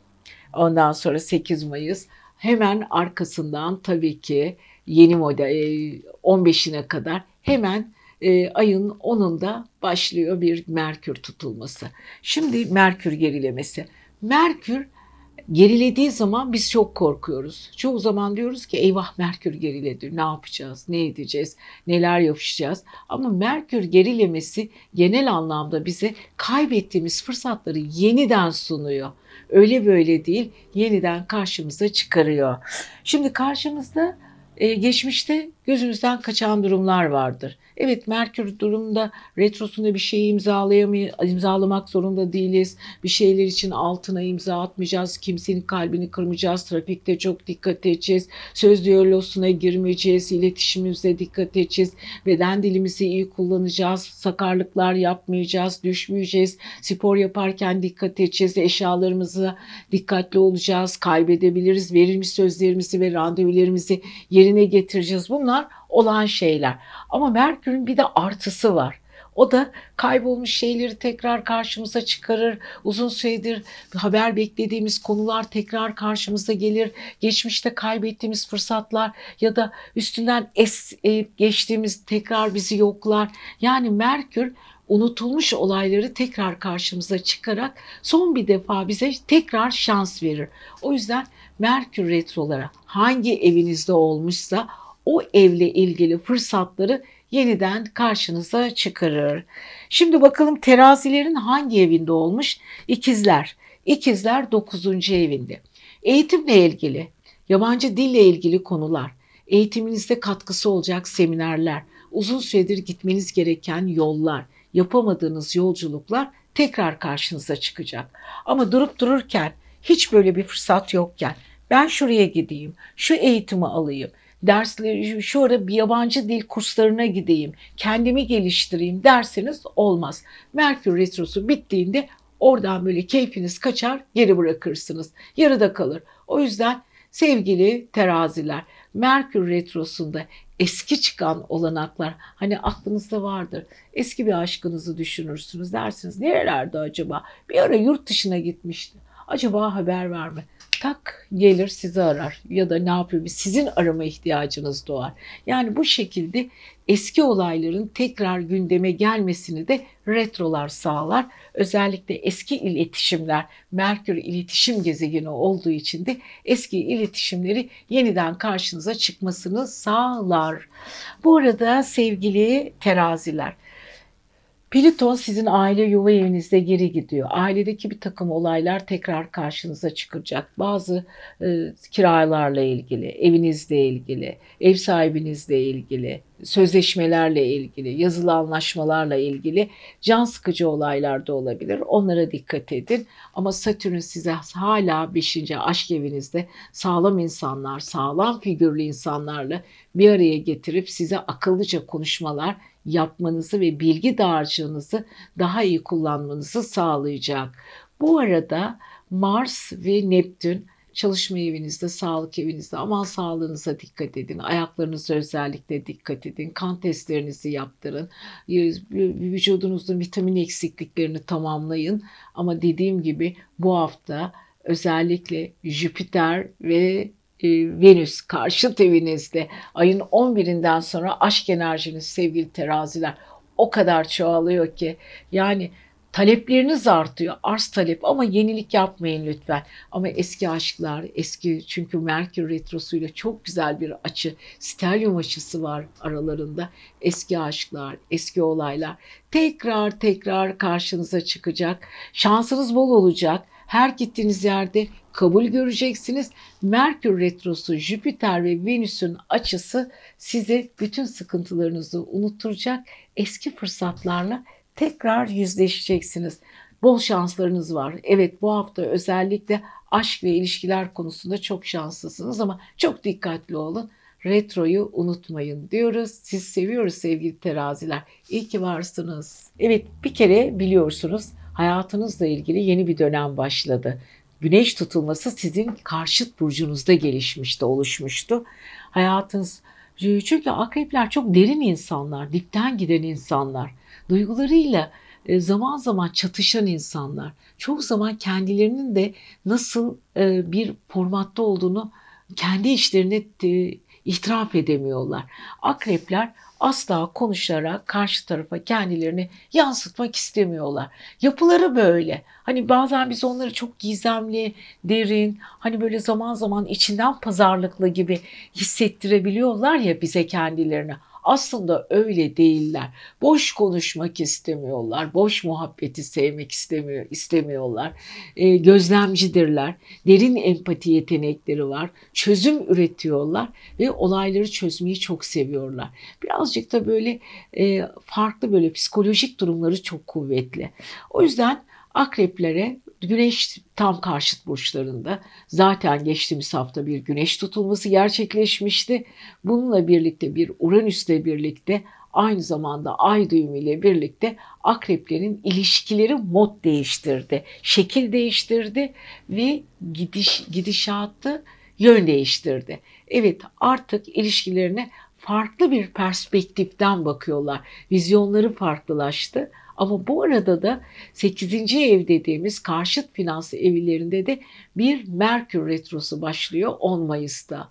Ondan sonra sekiz Mayıs. Hemen arkasından tabii ki yeni model on beşine kadar hemen e, ayın onunda başlıyor bir Merkür tutulması. Şimdi Merkür gerilemesi. Merkür gerilediği zaman biz çok korkuyoruz. Çoğu zaman diyoruz ki eyvah Merkür geriledi. Ne yapacağız? Ne edeceğiz? Neler yapacağız? Ama Merkür gerilemesi genel anlamda bize kaybettiğimiz fırsatları yeniden sunuyor. Öyle böyle değil, yeniden karşımıza çıkarıyor. Şimdi karşımızda e, geçmişte gözümüzden kaçan durumlar vardır. Evet, Merkür durumda retrosunda bir şeyi imzalamak zorunda değiliz. Bir şeyler için altına imza atmayacağız. Kimsenin kalbini kırmayacağız. Trafikte çok dikkat edeceğiz. Söz diyalosuna girmeyeceğiz. İletişimimize dikkat edeceğiz. Beden dilimizi iyi kullanacağız. Sakarlıklar yapmayacağız. Düşmeyeceğiz. Spor yaparken dikkat edeceğiz. Eşyalarımıza dikkatli olacağız. Kaybedebiliriz. Verilmiş sözlerimizi ve randevularımızı yerine getireceğiz. Bunlar olan şeyler. Ama Merkür'ün bir de artısı var. O da kaybolmuş şeyleri tekrar karşımıza çıkarır. Uzun süredir haber beklediğimiz konular tekrar karşımıza gelir. Geçmişte kaybettiğimiz fırsatlar ya da üstünden es geçtiğimiz tekrar bizi yoklar. Yani Merkür unutulmuş olayları tekrar karşımıza çıkarak son bir defa bize tekrar şans verir. O yüzden Merkür retrolara hangi evinizde olmuşsa o evle ilgili fırsatları yeniden karşınıza çıkarır. Şimdi bakalım terazilerin hangi evinde olmuş? İkizler. İkizler dokuzuncu evinde. Eğitimle ilgili, yabancı dille ilgili konular, eğitiminizde katkısı olacak seminerler, uzun süredir gitmeniz gereken yollar, yapamadığınız yolculuklar tekrar karşınıza çıkacak. Ama durup dururken, hiç böyle bir fırsat yokken ben şuraya gideyim, şu eğitimi alayım, dersleri, şöyle bir yabancı dil kurslarına gideyim, kendimi geliştireyim derseniz olmaz. Merkür retrosu bittiğinde oradan böyle keyfiniz kaçar, geri bırakırsınız. Yarıda kalır. O yüzden sevgili teraziler, Merkür retrosunda eski çıkan olanaklar, hani aklınızda vardır. Eski bir aşkınızı düşünürsünüz, dersiniz nerelerde acaba? Bir ara yurt dışına gitmişti. Acaba haber var mı? Tak gelir sizi arar ya da ne yapıyor? Sizin arama ihtiyacınız doğar. Yani bu şekilde eski olayların tekrar gündeme gelmesini de retrolar sağlar. Özellikle eski iletişimler, Merkür iletişim gezegeni olduğu için de eski iletişimleri yeniden karşınıza çıkmasını sağlar. Bu arada sevgili teraziler, Plüton sizin aile yuva evinizde geri gidiyor. Ailedeki bir takım olaylar tekrar karşınıza çıkacak. Bazı e, kiralarla ilgili, evinizle ilgili, ev sahibinizle ilgili, sözleşmelerle ilgili, yazılı anlaşmalarla ilgili can sıkıcı olaylar da olabilir. Onlara dikkat edin. Ama Satürn size hala beşinci aşk evinizde sağlam insanlar, sağlam figürlü insanlarla bir araya getirip size akıllıca konuşmalar yapmanızı ve bilgi dağarcığınızı daha iyi kullanmanızı sağlayacak. Bu arada Mars ve Neptün çalışma evinizde, sağlık evinizde, aman sağlığınıza dikkat edin. Ayaklarınıza özellikle dikkat edin. Kan testlerinizi yaptırın. Vücudunuzun vitamin eksikliklerini tamamlayın. Ama dediğim gibi bu hafta özellikle Jüpiter ve Venüs karşıt evinizde ayın on birinden sonra aşk enerjiniz sevgili teraziler o kadar çoğalıyor ki yani talepleriniz artıyor, arz talep, ama yenilik yapmayın lütfen. Ama eski aşklar, eski, çünkü Merkür retrosuyla çok güzel bir açı, stelyum açısı var aralarında. Eski aşklar, eski olaylar tekrar tekrar karşınıza çıkacak. Şansınız bol olacak. Her gittiğiniz yerde kabul göreceksiniz. Merkür retrosu, Jüpiter ve Venüs'ün açısı size bütün sıkıntılarınızı unutturacak. Eski fırsatlarla tekrar yüzleşeceksiniz. Bol şanslarınız var. Evet, bu hafta özellikle aşk ve ilişkiler konusunda çok şanslısınız ama çok dikkatli olun. Retroyu unutmayın diyoruz. Siz seviyoruz sevgili teraziler. İyi ki varsınız. Evet, bir kere biliyorsunuz hayatınızla ilgili yeni bir dönem başladı. Güneş tutulması sizin karşıt burcunuzda gelişmişti, oluşmuştu. Hayatınız, çünkü akrepler çok derin insanlar, dipten giden insanlar, duygularıyla zaman zaman çatışan insanlar, çok zaman kendilerinin de nasıl bir formatta olduğunu kendi içlerine itiraf edemiyorlar. Akrepler asla konuşarak karşı tarafa kendilerini yansıtmak istemiyorlar. Yapıları böyle. Hani bazen biz onları çok gizemli, derin, hani böyle zaman zaman içinden pazarlıklı gibi hissettirebiliyorlar ya bize kendilerini. Aslında öyle değiller. Boş konuşmak istemiyorlar. Boş muhabbeti sevmek istemiyor, istemiyorlar. E, gözlemcidirler. Derin empati yetenekleri var. Çözüm üretiyorlar ve olayları çözmeyi çok seviyorlar. Birazcık da böyle e, farklı böyle psikolojik durumları çok kuvvetli. O yüzden akreplere Güneş tam karşıt burçlarında. Zaten geçtiğimiz hafta bir güneş tutulması gerçekleşmişti. Bununla birlikte bir Uranüs'le birlikte aynı zamanda ay düğümü ile birlikte akreplerin ilişkileri mod değiştirdi. Şekil değiştirdi ve gidiş, gidişatı yön değiştirdi. Evet, artık ilişkilerine farklı bir perspektiften bakıyorlar. Vizyonları farklılaştı. Ama bu arada da sekizinci ev dediğimiz karşıt finans evlerinde de bir Merkür retrosu başlıyor on Mayıs'ta.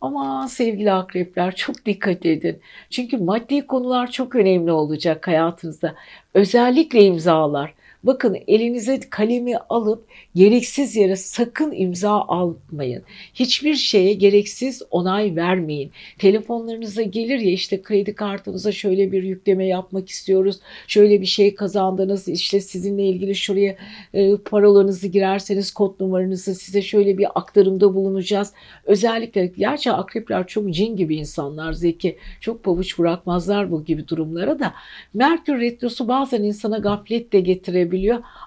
Ama sevgili akrepler çok dikkat edin. Çünkü maddi konular çok önemli olacak hayatınızda. Özellikle imzalar. Bakın, elinize kalemi alıp gereksiz yere sakın imza atmayın. Hiçbir şeye gereksiz onay vermeyin. Telefonlarınıza gelir ya, işte kredi kartınıza şöyle bir yükleme yapmak istiyoruz. Şöyle bir şey kazandınız, işte sizinle ilgili şuraya e, parolanızı girerseniz kod numaranızı size şöyle bir aktarımda bulunacağız. Özellikle gerçi akrepler çok cin gibi insanlar, zeki. Çok pabuç bırakmazlar bu gibi durumlara da. Merkür retrosu bazen insana gaflet de getirebilir.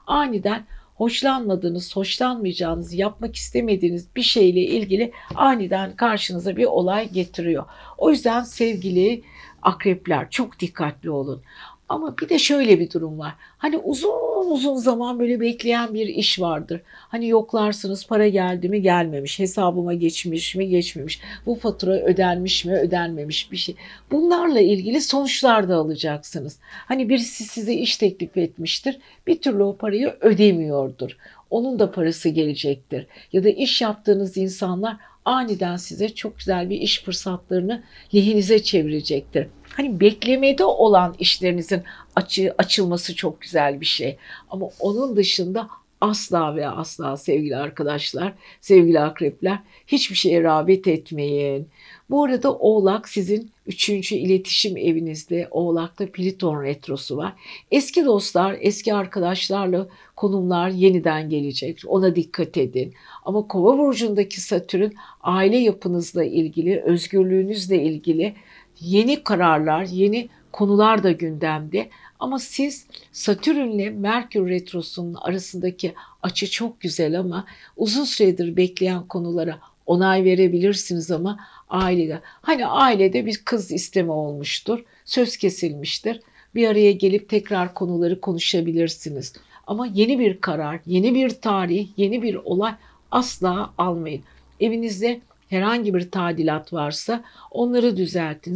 Aniden hoşlanmadığınız, hoşlanmayacağınız, yapmak istemediğiniz bir şeyle ilgili aniden karşınıza bir olay getiriyor. O yüzden sevgili akrepler, çok dikkatli olun. Ama bir de şöyle bir durum var. Hani uzun uzun zaman böyle bekleyen bir iş vardır. Hani yoklarsınız, para geldi mi gelmemiş, hesabıma geçmiş mi geçmemiş, bu fatura ödenmiş mi ödenmemiş bir şey. Bunlarla ilgili sonuçlar da alacaksınız. Hani birisi size iş teklif etmiştir, bir türlü o parayı ödemiyordur. Onun da parası gelecektir. Ya da iş yaptığınız insanlar aniden size çok güzel bir iş fırsatlarını lehinize çevirecektir. Hani beklemede olan işlerinizin açı, açılması çok güzel bir şey. Ama onun dışında asla ve asla sevgili arkadaşlar, sevgili akrepler, hiçbir şeye rağbet etmeyin. Bu arada Oğlak sizin üçüncü iletişim evinizde. Oğlak'ta Plüton retrosu var. Eski dostlar, eski arkadaşlarla konumlar yeniden gelecek. Ona dikkat edin. Ama Kova burcundaki Satürn aile yapınızla ilgili, özgürlüğünüzle ilgili yeni kararlar, yeni konular da gündemde. Ama siz Satürn'le Merkür retrosunun arasındaki açı çok güzel ama uzun süredir bekleyen konulara onay verebilirsiniz ama ailede, hani ailede bir kız isteme olmuştur, söz kesilmiştir. Bir araya gelip tekrar konuları konuşabilirsiniz. Ama yeni bir karar, yeni bir tarih, yeni bir olay asla almayın. Evinizde herhangi bir tadilat varsa onları düzeltin.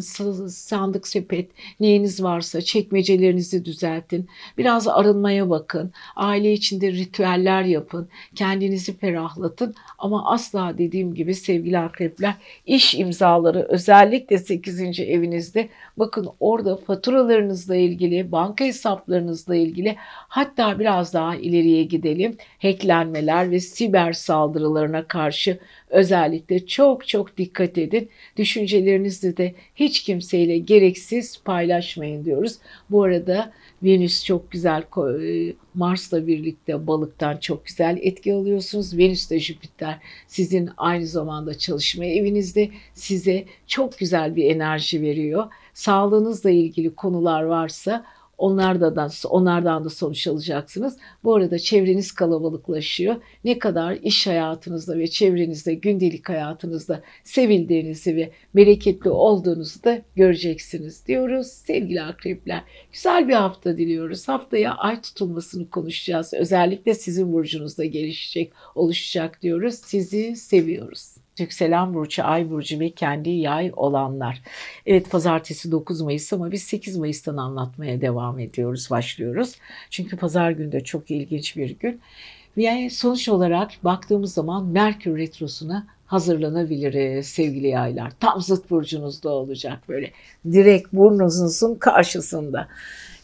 Sandık, sepet, neyiniz varsa çekmecelerinizi düzeltin. Biraz arınmaya bakın. Aile içinde ritüeller yapın. Kendinizi ferahlatın. Ama asla dediğim gibi sevgili akrepler, iş imzaları özellikle sekizinci evinizde. Bakın orada faturalarınızla ilgili, banka hesaplarınızla ilgili, hatta biraz daha ileriye gidelim. Hacklenmeler ve siber saldırılarına karşı özellikle çok Çok çok dikkat edin. Düşüncelerinizi de hiç kimseyle gereksiz paylaşmayın diyoruz. Bu arada Venüs çok güzel, Mars'la birlikte Balık'tan çok güzel etki alıyorsunuz. Venüs de Jüpiter sizin aynı zamanda çalışma evinizde, size çok güzel bir enerji veriyor. Sağlığınızla ilgili konular varsa Onlardan, onlardan da sonuç alacaksınız. Bu arada çevreniz kalabalıklaşıyor. Ne kadar iş hayatınızda ve çevrenizde, gündelik hayatınızda sevildiğinizi ve bereketli olduğunuzu da göreceksiniz diyoruz sevgili akrepler. Güzel bir hafta diliyoruz. Haftaya ay tutulmasını konuşacağız. Özellikle sizin burcunuzda gelişecek, oluşacak diyoruz. Sizi seviyoruz. Yükselen burcu, ay burcu ve kendi yay olanlar. Evet, pazartesi dokuz Mayıs ama biz sekiz Mayıs'tan anlatmaya devam ediyoruz, başlıyoruz. Çünkü pazar günü de çok ilginç bir gün. Yani sonuç olarak baktığımız zaman Merkür retrosuna hazırlanabiliriz sevgili yaylar. Tam zıt burcunuzda olacak, böyle direkt burnunuzun karşısında.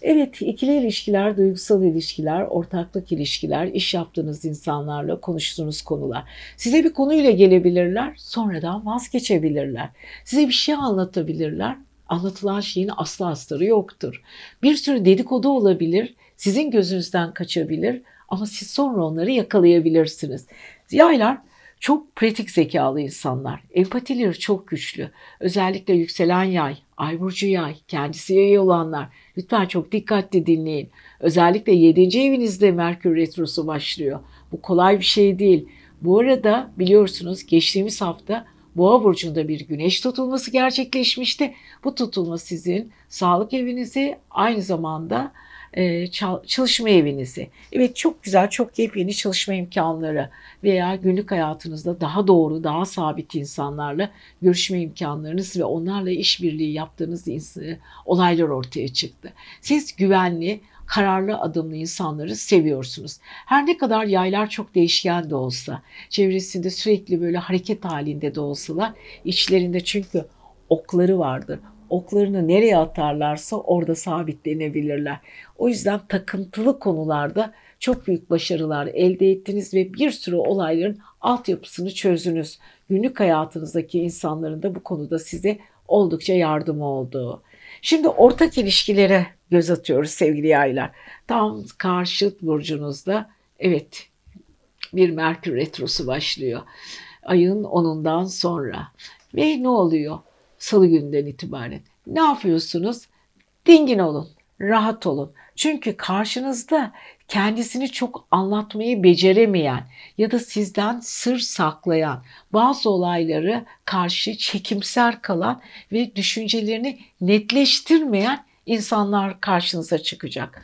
Evet, ikili ilişkiler, duygusal ilişkiler, ortaklık ilişkiler, iş yaptığınız insanlarla konuştuğunuz konular. Size bir konuyla gelebilirler, sonradan vazgeçebilirler. Size bir şey anlatabilirler, anlatılan şeyin asla astarı yoktur. Bir sürü dedikodu olabilir, sizin gözünüzden kaçabilir ama siz sonra onları yakalayabilirsiniz. Yaylar çok pratik zekalı insanlar. Empatileri çok güçlü. Özellikle yükselen yay, ay burcu yay, kendisi yay olanlar. Lütfen çok dikkatli dinleyin. Özellikle yedinci evinizde Merkür retrosu başlıyor. Bu kolay bir şey değil. Bu arada biliyorsunuz geçtiğimiz hafta Boğa burcunda bir güneş tutulması gerçekleşmişti. Bu tutulma sizin sağlık evinizi, aynı zamanda çalışma evinizi. Evet, çok güzel, çok yepyeni çalışma imkanları veya günlük hayatınızda daha doğru, daha sabit insanlarla görüşme imkanlarınız ve onlarla işbirliği yaptığınız olaylar ortaya çıktı. Siz güvenli, kararlı adımlı insanları seviyorsunuz. Her ne kadar yaylar çok değişken de olsa, çevresinde sürekli böyle hareket halinde de olsalar, içlerinde çünkü okları vardır. Oklarını nereye atarlarsa orada sabitlenebilirler. O yüzden takıntılı konularda çok büyük başarılar elde ettiniz ve bir sürü olayların altyapısını çözdünüz. Günlük hayatınızdaki insanların da bu konuda size oldukça yardımı oldu. Şimdi ortak ilişkilere göz atıyoruz sevgili yaylar. Tam karşıt burcunuzda, evet, bir Merkür retrosu başlıyor. Ayın onundan sonra. Ve ne oluyor? Salı günden itibaren ne yapıyorsunuz? Dingin olun, rahat olun. Çünkü karşınızda kendisini çok anlatmayı beceremeyen ya da sizden sır saklayan, bazı olaylara karşı çekimser kalan ve düşüncelerini netleştirmeyen insanlar karşınıza çıkacak.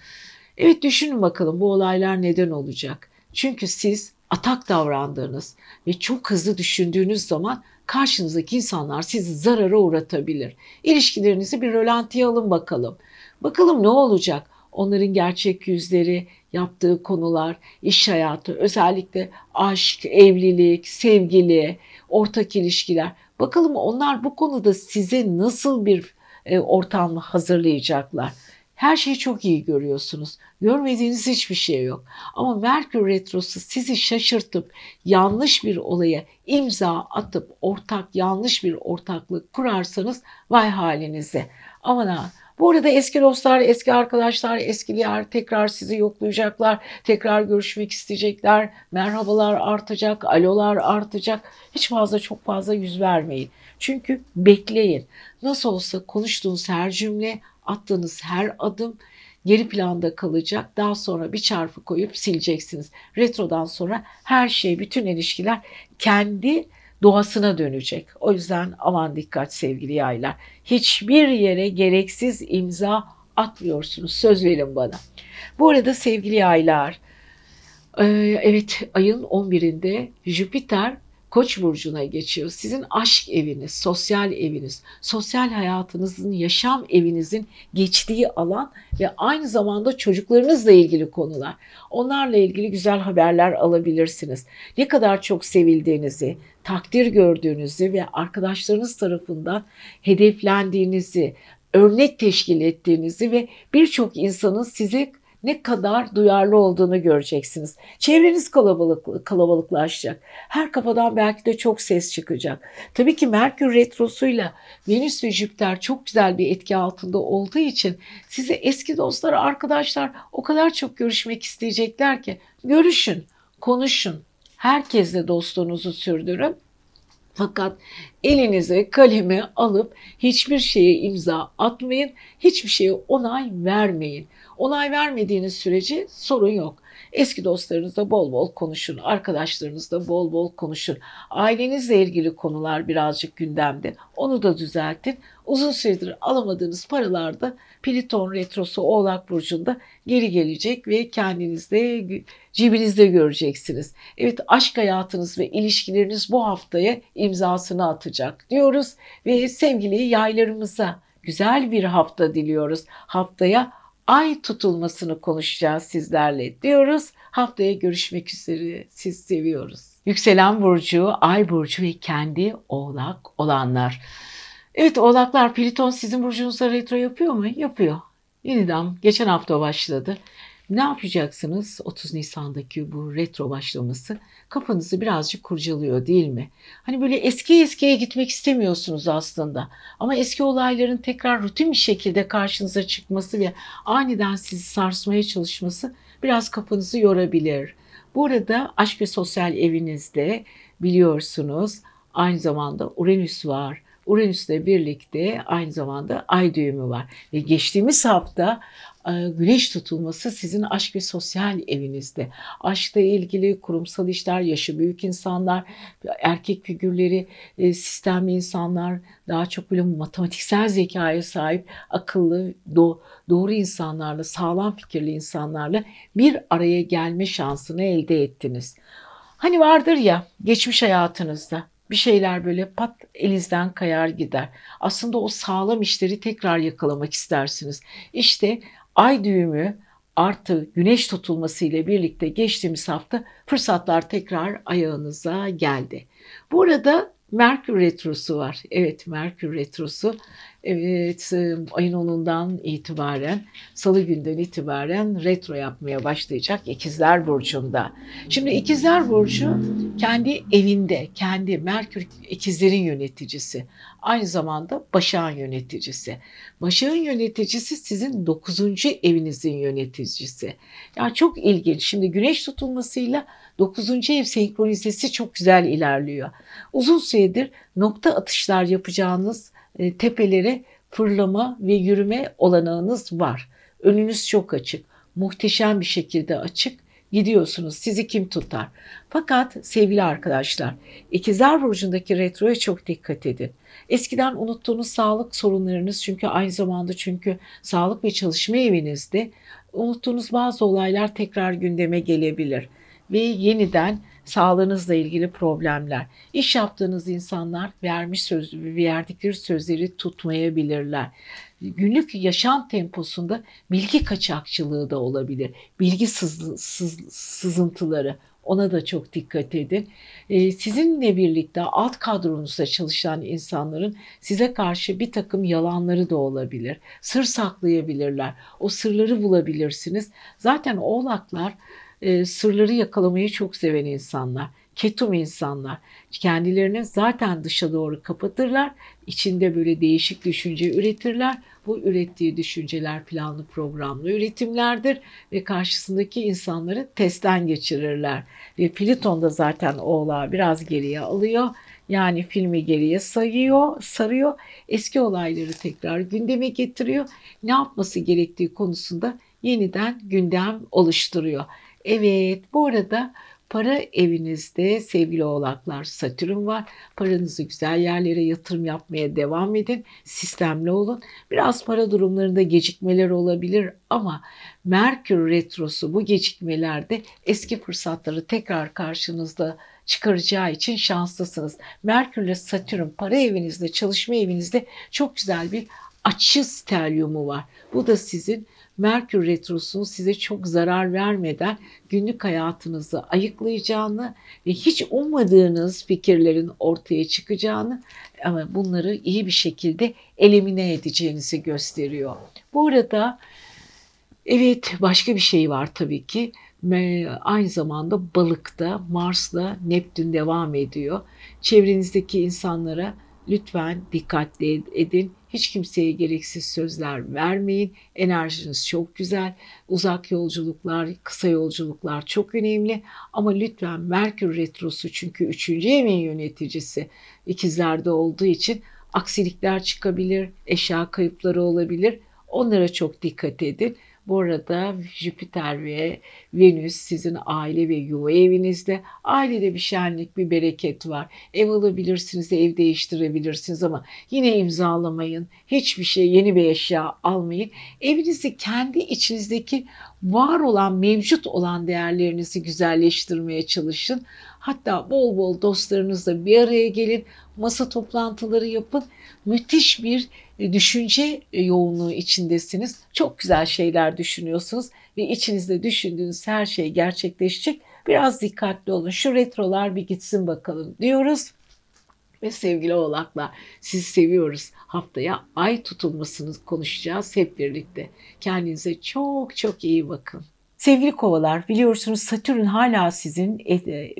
Evet, düşünün bakalım bu olaylar neden olacak? Çünkü siz atak davrandığınız ve çok hızlı düşündüğünüz zaman karşınızdaki insanlar sizi zarara uğratabilir. İlişkilerinizi bir rölantiye alın bakalım. Bakalım ne olacak? Onların gerçek yüzleri, yaptığı konular, iş hayatı, özellikle aşk, evlilik, sevgili, ortak ilişkiler. Bakalım onlar bu konuda size nasıl bir ortam hazırlayacaklar? Her şeyi çok iyi görüyorsunuz. Görmediğiniz hiçbir şey yok. Ama Merkür Retrosu sizi şaşırtıp yanlış bir olaya imza atıp ortak yanlış bir ortaklık kurarsanız vay halinize. Aman ha. Bu arada eski dostlar, eski arkadaşlar, eskiler tekrar sizi yoklayacaklar. Tekrar görüşmek isteyecekler. Merhabalar artacak, alolar artacak. Hiç fazla çok fazla yüz vermeyin. Çünkü bekleyin. Nasıl olsa konuştuğunuz her cümle, attığınız her adım geri planda kalacak. Daha sonra bir çarpı koyup sileceksiniz. Retrodan sonra her şey, bütün ilişkiler kendi doğasına dönecek. O yüzden aman dikkat sevgili yaylar. Hiçbir yere gereksiz imza atmıyorsunuz. Söz verin bana. Bu arada sevgili yaylar, evet ayın on birinde Jüpiter Koç burcuna geçiyor. Sizin aşk eviniz, sosyal eviniz, sosyal hayatınızın, yaşam evinizin geçtiği alan ve aynı zamanda çocuklarınızla ilgili konular. Onlarla ilgili güzel haberler alabilirsiniz. Ne kadar çok sevildiğinizi, takdir gördüğünüzü ve arkadaşlarınız tarafından hedeflendiğinizi, örnek teşkil ettiğinizi ve birçok insanın size ne kadar duyarlı olduğunu göreceksiniz. Çevreniz kalabalık, kalabalıklaşacak. Her kafadan belki de çok ses çıkacak. Tabii ki Merkür Retrosu'yla Venüs ve Jüpiter çok güzel bir etki altında olduğu için size eski dostlar, arkadaşlar o kadar çok görüşmek isteyecekler ki görüşün, konuşun, herkesle dostluğunuzu sürdürün. Fakat elinize kalemi alıp hiçbir şeye imza atmayın, hiçbir şeye onay vermeyin. Onay vermediğiniz sürece sorun yok. Eski dostlarınızla bol bol konuşun, arkadaşlarınızla bol bol konuşun. Ailenizle ilgili konular birazcık gündemde. Onu da düzeltin. Uzun süredir alamadığınız paralar da Plüton Retrosu Oğlak Burcu'nda geri gelecek ve kendinizde, cebinizde göreceksiniz. Evet, aşk hayatınız ve ilişkileriniz bu haftaya imzasını atacak diyoruz ve sevgili yaylarımıza güzel bir hafta diliyoruz. Haftaya Ay tutulmasını konuşacağız sizlerle diyoruz. Haftaya görüşmek üzere. Siz seviyoruz. Yükselen burcu, Ay burcu ve kendi Oğlak olanlar. Evet Oğlaklar, Plüton sizin burcunuza retro yapıyor mu? Yapıyor. Yeniden geçen hafta başladı. Ne yapacaksınız? otuz Nisan'daki bu retro başlaması kafanızı birazcık kurcalıyor değil mi? Hani böyle eski eskiye gitmek istemiyorsunuz aslında. Ama eski olayların tekrar rutin bir şekilde karşınıza çıkması ve aniden sizi sarsmaya çalışması biraz kafanızı yorabilir. Bu arada aşk ve sosyal evinizde biliyorsunuz aynı zamanda Uranüs var. Uranüs'le birlikte aynı zamanda ay düğümü var. Ve geçtiğimiz hafta Güneş tutulması sizin aşk ve sosyal evinizde. Aşkla ilgili kurumsal işler, yaşı büyük insanlar, erkek figürleri, sistemli insanlar, daha çok böyle matematiksel zekaya sahip, akıllı, doğru insanlarla, sağlam fikirli insanlarla bir araya gelme şansını elde ettiniz. Hani vardır ya geçmiş hayatınızda. Bir şeyler böyle pat elinizden kayar gider. Aslında o sağlam işleri tekrar yakalamak istersiniz. İşte ay düğümü artı güneş tutulması ile birlikte geçtiğimiz hafta fırsatlar tekrar ayağınıza geldi. Burada Merkür Retrosu var. Evet Merkür Retrosu. Evet ayın onundan itibaren, salı günden itibaren retro yapmaya başlayacak İkizler Burcu'nda. Şimdi İkizler Burcu kendi evinde, kendi Merkür ikizlerin yöneticisi. Aynı zamanda Başak'ın yöneticisi. Başak'ın yöneticisi sizin dokuzuncu evinizin yöneticisi. Ya çok ilginç. Şimdi güneş tutulmasıyla dokuzuncu ev senkronizesi çok güzel ilerliyor. Uzun süredir nokta atışlar yapacağınız tepelere fırlama ve yürüme olanağınız var. Önünüz çok açık. muhteşem bir şekilde açık. Gidiyorsunuz, sizi kim tutar? Fakat sevgili arkadaşlar, İkizler Burcu'ndaki retroya çok dikkat edin. Eskiden unuttuğunuz sağlık sorunlarınız, çünkü aynı zamanda çünkü sağlık ve çalışma evinizde unuttuğunuz bazı olaylar tekrar gündeme gelebilir. Ve yeniden sağlığınızla ilgili problemler. İş yaptığınız insanlar vermiş söz, verdikleri sözleri tutmayabilirler. Günlük yaşam temposunda bilgi kaçakçılığı da olabilir. Bilgi sız, sız, sızıntıları, ona da çok dikkat edin. Ee, sizinle birlikte alt kadronuzda çalışan insanların size karşı bir takım yalanları da olabilir. Sır saklayabilirler. O sırları bulabilirsiniz. Zaten oğlaklar E, sırları yakalamayı çok seven insanlar, ketum insanlar, kendilerini zaten dışa doğru kapatırlar, içinde böyle değişik düşünce üretirler. Bu ürettiği düşünceler planlı programlı üretimlerdir ve karşısındaki insanları testten geçirirler. Ve Plüton da zaten oğlağı biraz geriye alıyor. Yani filmi geriye sayıyor, sarıyor, eski olayları tekrar gündeme getiriyor. Ne yapması gerektiği konusunda yeniden gündem oluşturuyor. Evet, bu arada para evinizde sevgili oğlaklar, Satürn var. Paranızı güzel yerlere yatırım yapmaya devam edin. Sistemli olun. Biraz para durumlarında gecikmeler olabilir ama Merkür retrosu bu gecikmelerde eski fırsatları tekrar karşınızda çıkaracağı için şanslısınız. Merkürle Satürn para evinizde, çalışma evinizde çok güzel bir açı stelyumu var. Bu da sizin Merkür retrosunu size çok zarar vermeden günlük hayatınızı ayıklayacağını ve hiç ummadığınız fikirlerin ortaya çıkacağını ama bunları iyi bir şekilde elimine edeceğinizi gösteriyor. Bu arada evet, başka bir şey var tabii ki. Aynı zamanda Balık'ta Mars'la Neptün devam ediyor. Çevrenizdeki insanlara lütfen dikkatli edin. Hiç kimseye gereksiz sözler vermeyin. Enerjiniz çok güzel. Uzak yolculuklar, kısa yolculuklar çok önemli. Ama lütfen Merkür retrosu, çünkü üçüncü evin yöneticisi ikizlerde olduğu için aksilikler çıkabilir, eşya kayıpları olabilir. Onlara çok dikkat edin. Bu arada Jüpiter ve Venüs sizin aile ve yuva evinizde. Ailede bir şenlik, bir bereket var. Ev alabilirsiniz, ev değiştirebilirsiniz ama yine imzalamayın. Hiçbir şey, yeni bir eşya almayın. Evinizi kendi içinizdeki var olan, mevcut olan değerlerinizi güzelleştirmeye çalışın. Hatta bol bol dostlarınızla bir araya gelin, masa toplantıları yapın. Müthiş bir düşünce yoğunluğu içindesiniz. Çok güzel şeyler düşünüyorsunuz ve içinizde düşündüğünüz her şey gerçekleşecek. Biraz dikkatli olun. Şu retrolar bir gitsin bakalım diyoruz. Ve sevgili oğlaklar, sizi seviyoruz. Haftaya ay tutulmasını konuşacağız hep birlikte. Kendinize çok çok iyi bakın. Sevgili kovalar, biliyorsunuz Satürn hala sizin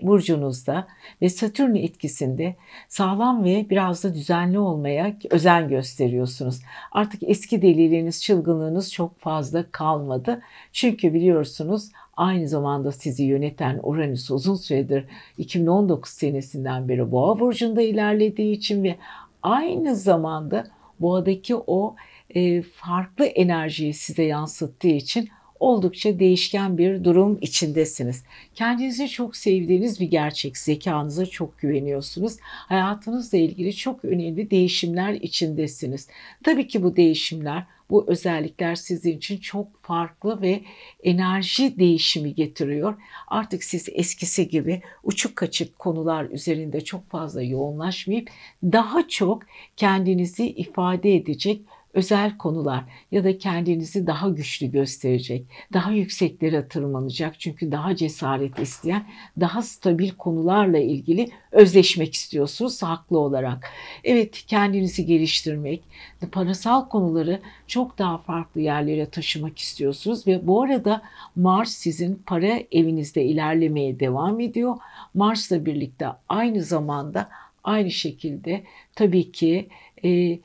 burcunuzda ve Satürn etkisinde sağlam ve biraz da düzenli olmaya özen gösteriyorsunuz. Artık eski deliliğiniz, çılgınlığınız çok fazla kalmadı. Çünkü biliyorsunuz aynı zamanda sizi yöneten Uranüs uzun süredir iki bin on dokuz senesinden beri Boğa burcunda ilerlediği için ve aynı zamanda Boğa'daki o farklı enerjiyi size yansıttığı için oldukça değişken bir durum içindesiniz. Kendinizi çok sevdiğiniz bir gerçek, zekanıza çok güveniyorsunuz. Hayatınızla ilgili çok önemli değişimler içindesiniz. Tabii ki bu değişimler, bu özellikler sizin için çok farklı ve enerji değişimi getiriyor. Artık siz eskisi gibi uçuk kaçık konular üzerinde çok fazla yoğunlaşmayıp daha çok kendinizi ifade edecek özel konular ya da kendinizi daha güçlü gösterecek, daha yükseklere tırmanacak, çünkü daha cesaret isteyen, daha stabil konularla ilgili özleşmek istiyorsunuz haklı olarak. Evet, kendinizi geliştirmek, parasal konuları çok daha farklı yerlere taşımak istiyorsunuz ve bu arada Mars sizin para evinizde ilerlemeye devam ediyor. Mars'la birlikte aynı zamanda aynı şekilde tabii ki e,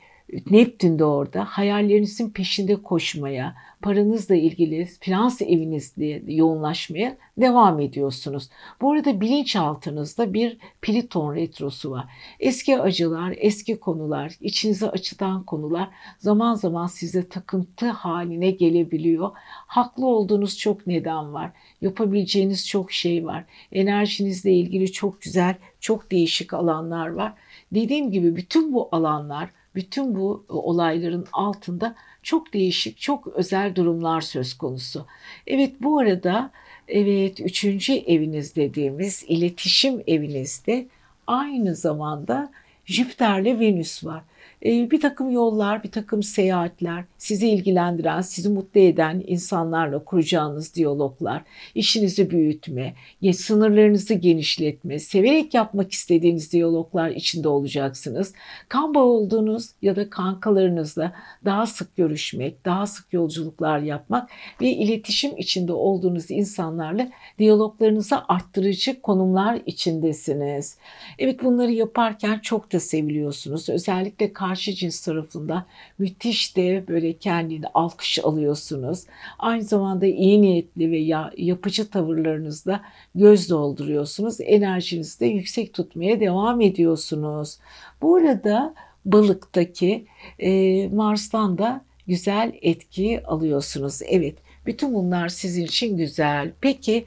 Neptün de orada. Hayallerinizin peşinde koşmaya, paranızla ilgili finans evinizle yoğunlaşmaya devam ediyorsunuz. Bu arada bilinçaltınızda bir Pliton retrosu var. Eski acılar, eski konular, içinize açılan konular zaman zaman size takıntı haline gelebiliyor. Haklı olduğunuz çok neden var. Yapabileceğiniz çok şey var. Enerjinizle ilgili çok güzel, çok değişik alanlar var. Dediğim gibi bütün bu alanlar, bütün bu olayların altında çok değişik, çok özel durumlar söz konusu. Evet, bu arada evet üçüncü eviniz dediğimiz iletişim evinizde aynı zamanda Jüpiter'le Venüs var. Ee, bir takım yollar, bir takım seyahatler, sizi ilgilendiren, sizi mutlu eden insanlarla kuracağınız diyaloglar, işinizi büyütme, sınırlarınızı genişletme, severek yapmak istediğiniz diyaloglar içinde olacaksınız. Kan bağı olduğunuz ya da kankalarınızla daha sık görüşmek, daha sık yolculuklar yapmak ve iletişim içinde olduğunuz insanlarla diyaloglarınızı arttırıcı konumlar içindesiniz. Evet, bunları yaparken çok da seviliyorsunuz. Özellikle karşı cins tarafından müthiş de böyle kendini alkış alıyorsunuz. Aynı zamanda iyi niyetli ve yapıcı tavırlarınızla göz dolduruyorsunuz. Enerjinizi de yüksek tutmaya devam ediyorsunuz. Bu arada balıktaki e, Mars'tan da güzel etki alıyorsunuz. Evet, bütün bunlar sizin için güzel. Peki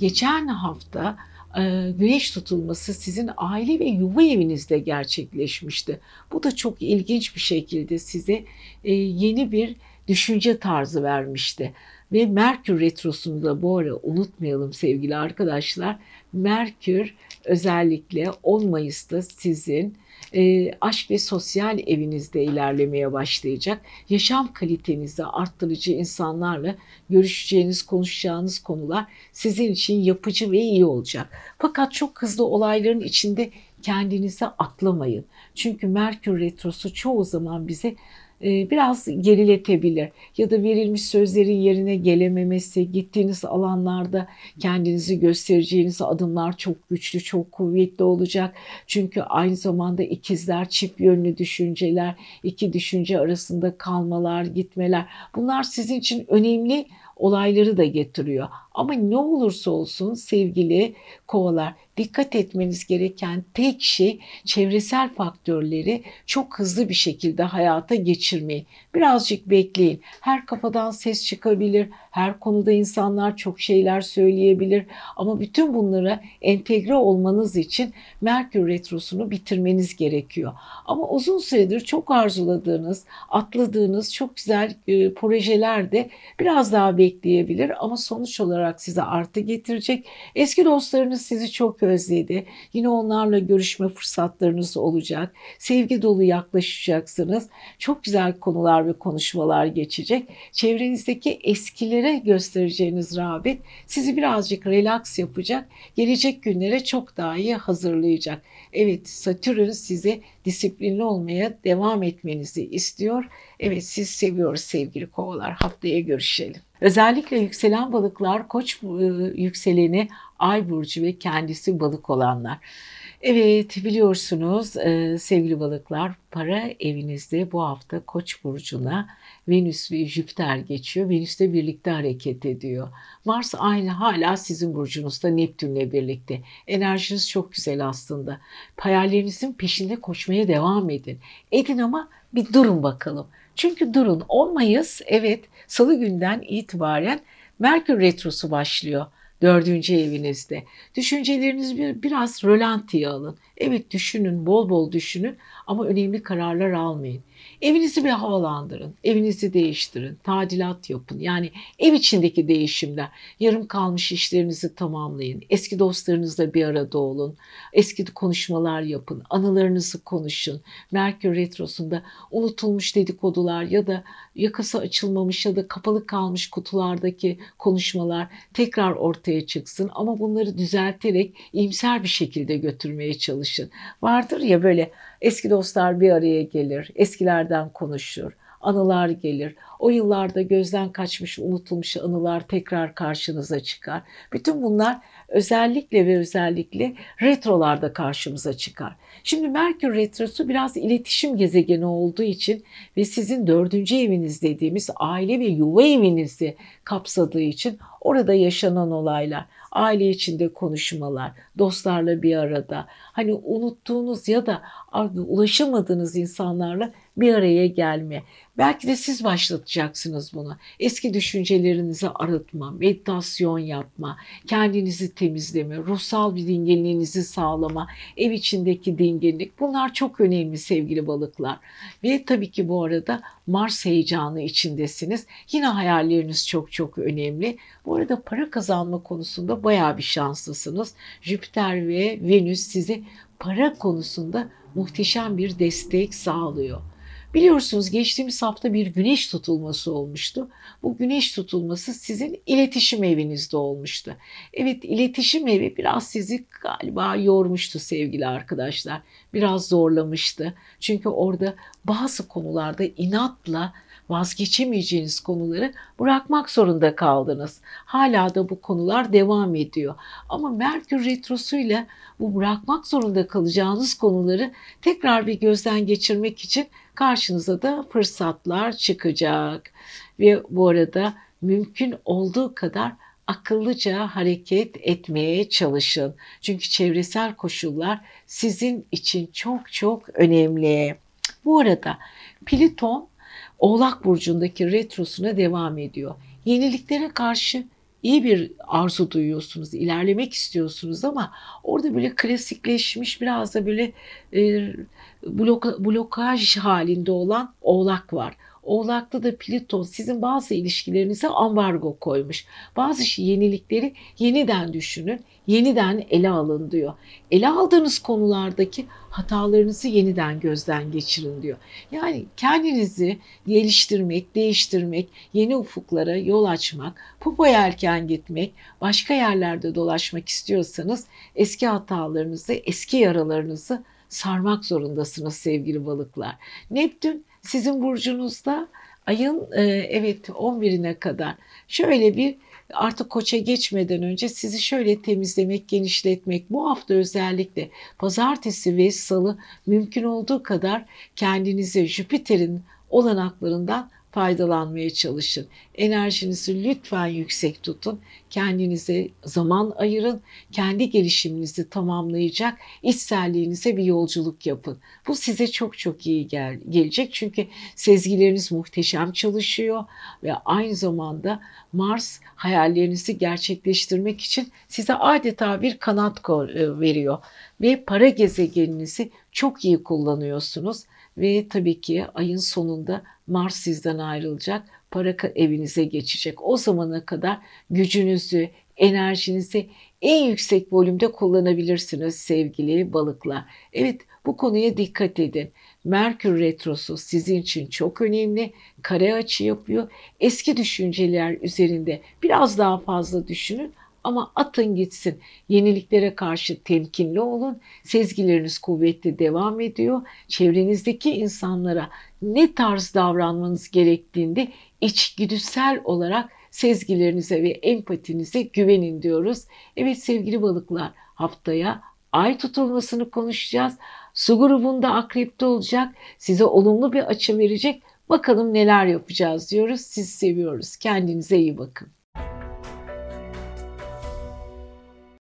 geçen hafta Güneş tutulması sizin aile ve yuva evinizde gerçekleşmişti. Bu da çok ilginç bir şekilde size yeni bir düşünce tarzı vermişti. Ve Merkür retrosunu da bu ara unutmayalım sevgili arkadaşlar. Merkür özellikle on Mayıs'ta sizin E, aşk ve sosyal evinizde ilerlemeye başlayacak. Yaşam kalitenizi arttırıcı insanlarla görüşeceğiniz, konuşacağınız konular sizin için yapıcı ve iyi olacak. Fakat çok hızlı olayların içinde kendinize atlamayın. Çünkü Merkür retrosu çoğu zaman bize biraz geriletebilir ya da verilmiş sözlerin yerine gelememesi, gittiğiniz alanlarda kendinizi göstereceğiniz adımlar çok güçlü, çok kuvvetli olacak. Çünkü aynı zamanda ikizler, çift yönlü düşünceler, iki düşünce arasında kalmalar, gitmeler, bunlar sizin için önemli olayları da getiriyor. Ama ne olursa olsun sevgili kovalar, dikkat etmeniz gereken tek şey çevresel faktörleri çok hızlı bir şekilde hayata geçirmeyin. Birazcık bekleyin. Her kafadan ses çıkabilir, her konuda insanlar çok şeyler söyleyebilir. Ama bütün bunlara entegre olmanız için Merkür retrosunu bitirmeniz gerekiyor. Ama uzun süredir çok arzuladığınız, atladığınız çok güzel e, projeler de biraz daha bekleyebilir. Ama sonuç olarak size artı getirecek. Eski dostlarınız sizi çok özledi. Yine onlarla görüşme fırsatlarınız olacak. Sevgi dolu yaklaşacaksınız. Çok güzel konular ve konuşmalar geçecek. Çevrenizdeki eskilere göstereceğiniz rağbet sizi birazcık relax yapacak. Gelecek günlere çok daha iyi hazırlayacak. Evet, Satürn size disiplinli olmaya devam etmenizi istiyor. Evet, siz seviyoruz sevgili kovalar. Haftaya görüşelim. Özellikle yükselen balıklar, koç yükseleni, ay burcu ve kendisi balık olanlar. Evet, biliyorsunuz sevgili balıklar, para evinizde bu hafta koç burcuna Venüs ve Jüpiter geçiyor. Venüs de birlikte hareket ediyor. Mars aynı hala sizin burcunuzda Neptün'le birlikte. Enerjiniz çok güzel aslında. Hayallerinizin peşinde koşmaya devam edin. Edin ama bir durun bakalım. Çünkü durun, on Mayıs, evet, salı günden itibaren Merkür retrosu başlıyor. Dördüncü evinizde. Düşüncelerinizi biraz rölantiye alın. Evet, düşünün, bol bol düşünün ama önemli kararlar almayın. Evinizi bir havalandırın, evinizi değiştirin, tadilat yapın. Yani ev içindeki değişimler, yarım kalmış işlerinizi tamamlayın. Eski dostlarınızla bir arada olun, eski konuşmalar yapın, anılarınızı konuşun. Merkür retrosunda unutulmuş dedikodular ya da yakası açılmamış ya da kapalı kalmış kutulardaki konuşmalar tekrar ortaya çıksın. Ama bunları düzelterek iyimser bir şekilde götürmeye çalışın. Vardır ya böyle eski dostlar bir araya gelir, eskilerden konuşur. anılar gelir. O yıllarda gözden kaçmış, unutulmuş anılar tekrar karşınıza çıkar. Bütün bunlar özellikle ve özellikle retrolarda karşımıza çıkar. Şimdi Merkür Retrosu biraz iletişim gezegeni olduğu için ve sizin dördüncü eviniz dediğimiz aile ve yuva evinizi kapsadığı için orada yaşanan olaylar, aile içinde konuşmalar, dostlarla bir arada, hani unuttuğunuz ya da ulaşamadığınız insanlarla bir araya gelme. Belki de siz başlatacaksınız bunu. Eski düşüncelerinizi arıtma, meditasyon yapma, kendinizi temizleme, ruhsal bir dinginliğinizi sağlama, ev içindeki dinginlik. Bunlar çok önemli sevgili balıklar. Ve tabii ki bu arada Mars heyecanı içindesiniz. Yine hayalleriniz çok çok önemli. Bu arada para kazanma konusunda bayağı bir şanslısınız. Jüpiter ve Venüs size para konusunda muhteşem bir destek sağlıyor. Biliyorsunuz geçtiğimiz hafta bir güneş tutulması olmuştu. Bu güneş tutulması sizin iletişim evinizde olmuştu. Evet, iletişim evi biraz sizi galiba yormuştu sevgili arkadaşlar. Biraz zorlamıştı. Çünkü orada bazı konularda inatla vazgeçemeyeceğiniz konuları bırakmak zorunda kaldınız. Hala da bu konular devam ediyor. Ama Merkür Retrosu'yla bu bırakmak zorunda kalacağınız konuları tekrar bir gözden geçirmek için karşınıza da fırsatlar çıkacak. Ve bu arada mümkün olduğu kadar akıllıca hareket etmeye çalışın. Çünkü çevresel koşullar sizin için çok çok önemli. Bu arada Plüton Oğlak Burcu'ndaki retrosuna devam ediyor. Yeniliklere karşı iyi bir arzu duyuyorsunuz, ilerlemek istiyorsunuz ama orada böyle klasikleşmiş, biraz da böyle e, blok, blokaj halinde olan Oğlak var. Oğlak'ta da Plüton sizin bazı ilişkilerinize ambargo koymuş. Bazı yenilikleri yeniden düşünün, yeniden ele alın diyor. Ele aldığınız konulardaki hatalarınızı yeniden gözden geçirin diyor. Yani kendinizi geliştirmek, değiştirmek, yeni ufuklara yol açmak, popoya erken gitmek, başka yerlerde dolaşmak istiyorsanız eski hatalarınızı, eski yaralarınızı sarmak zorundasınız sevgili balıklar. Neptün sizin burcunuzda ayın e, evet on birine kadar şöyle bir artık Koça geçmeden önce sizi şöyle temizlemek, genişletmek. Bu hafta özellikle pazartesi ve salı mümkün olduğu kadar kendinize Jüpiter'in olanaklarından faydalanmaya çalışın. Enerjinizi lütfen yüksek tutun. Kendinize zaman ayırın. Kendi gelişiminizi tamamlayacak içselliğinize bir yolculuk yapın. Bu size çok çok iyi gel- gelecek. Çünkü sezgileriniz muhteşem çalışıyor ve aynı zamanda Mars hayallerinizi gerçekleştirmek için size adeta bir kanat veriyor. Ve para gezegeninizi çok iyi kullanıyorsunuz. Ve tabii ki ayın sonunda Mars sizden ayrılacak, para evinize geçecek. O zamana kadar gücünüzü, enerjinizi en yüksek volümde kullanabilirsiniz sevgili balıklar. Evet, bu konuya dikkat edin. Merkür Retrosu sizin için çok önemli. Kare açı yapıyor. Eski düşünceler üzerinde biraz daha fazla düşünün. Ama atın gitsin. Yeniliklere karşı temkinli olun. Sezgileriniz kuvvetli devam ediyor. Çevrenizdeki insanlara ne tarz davranmanız gerektiğinde içgüdüsel olarak sezgilerinize ve empatinize güvenin diyoruz. Evet sevgili balıklar, haftaya ay tutulmasını konuşacağız. Su grubunda Akrep'te olacak. Size olumlu bir açı verecek. Bakalım neler yapacağız diyoruz. Sizi seviyoruz. Kendinize iyi bakın.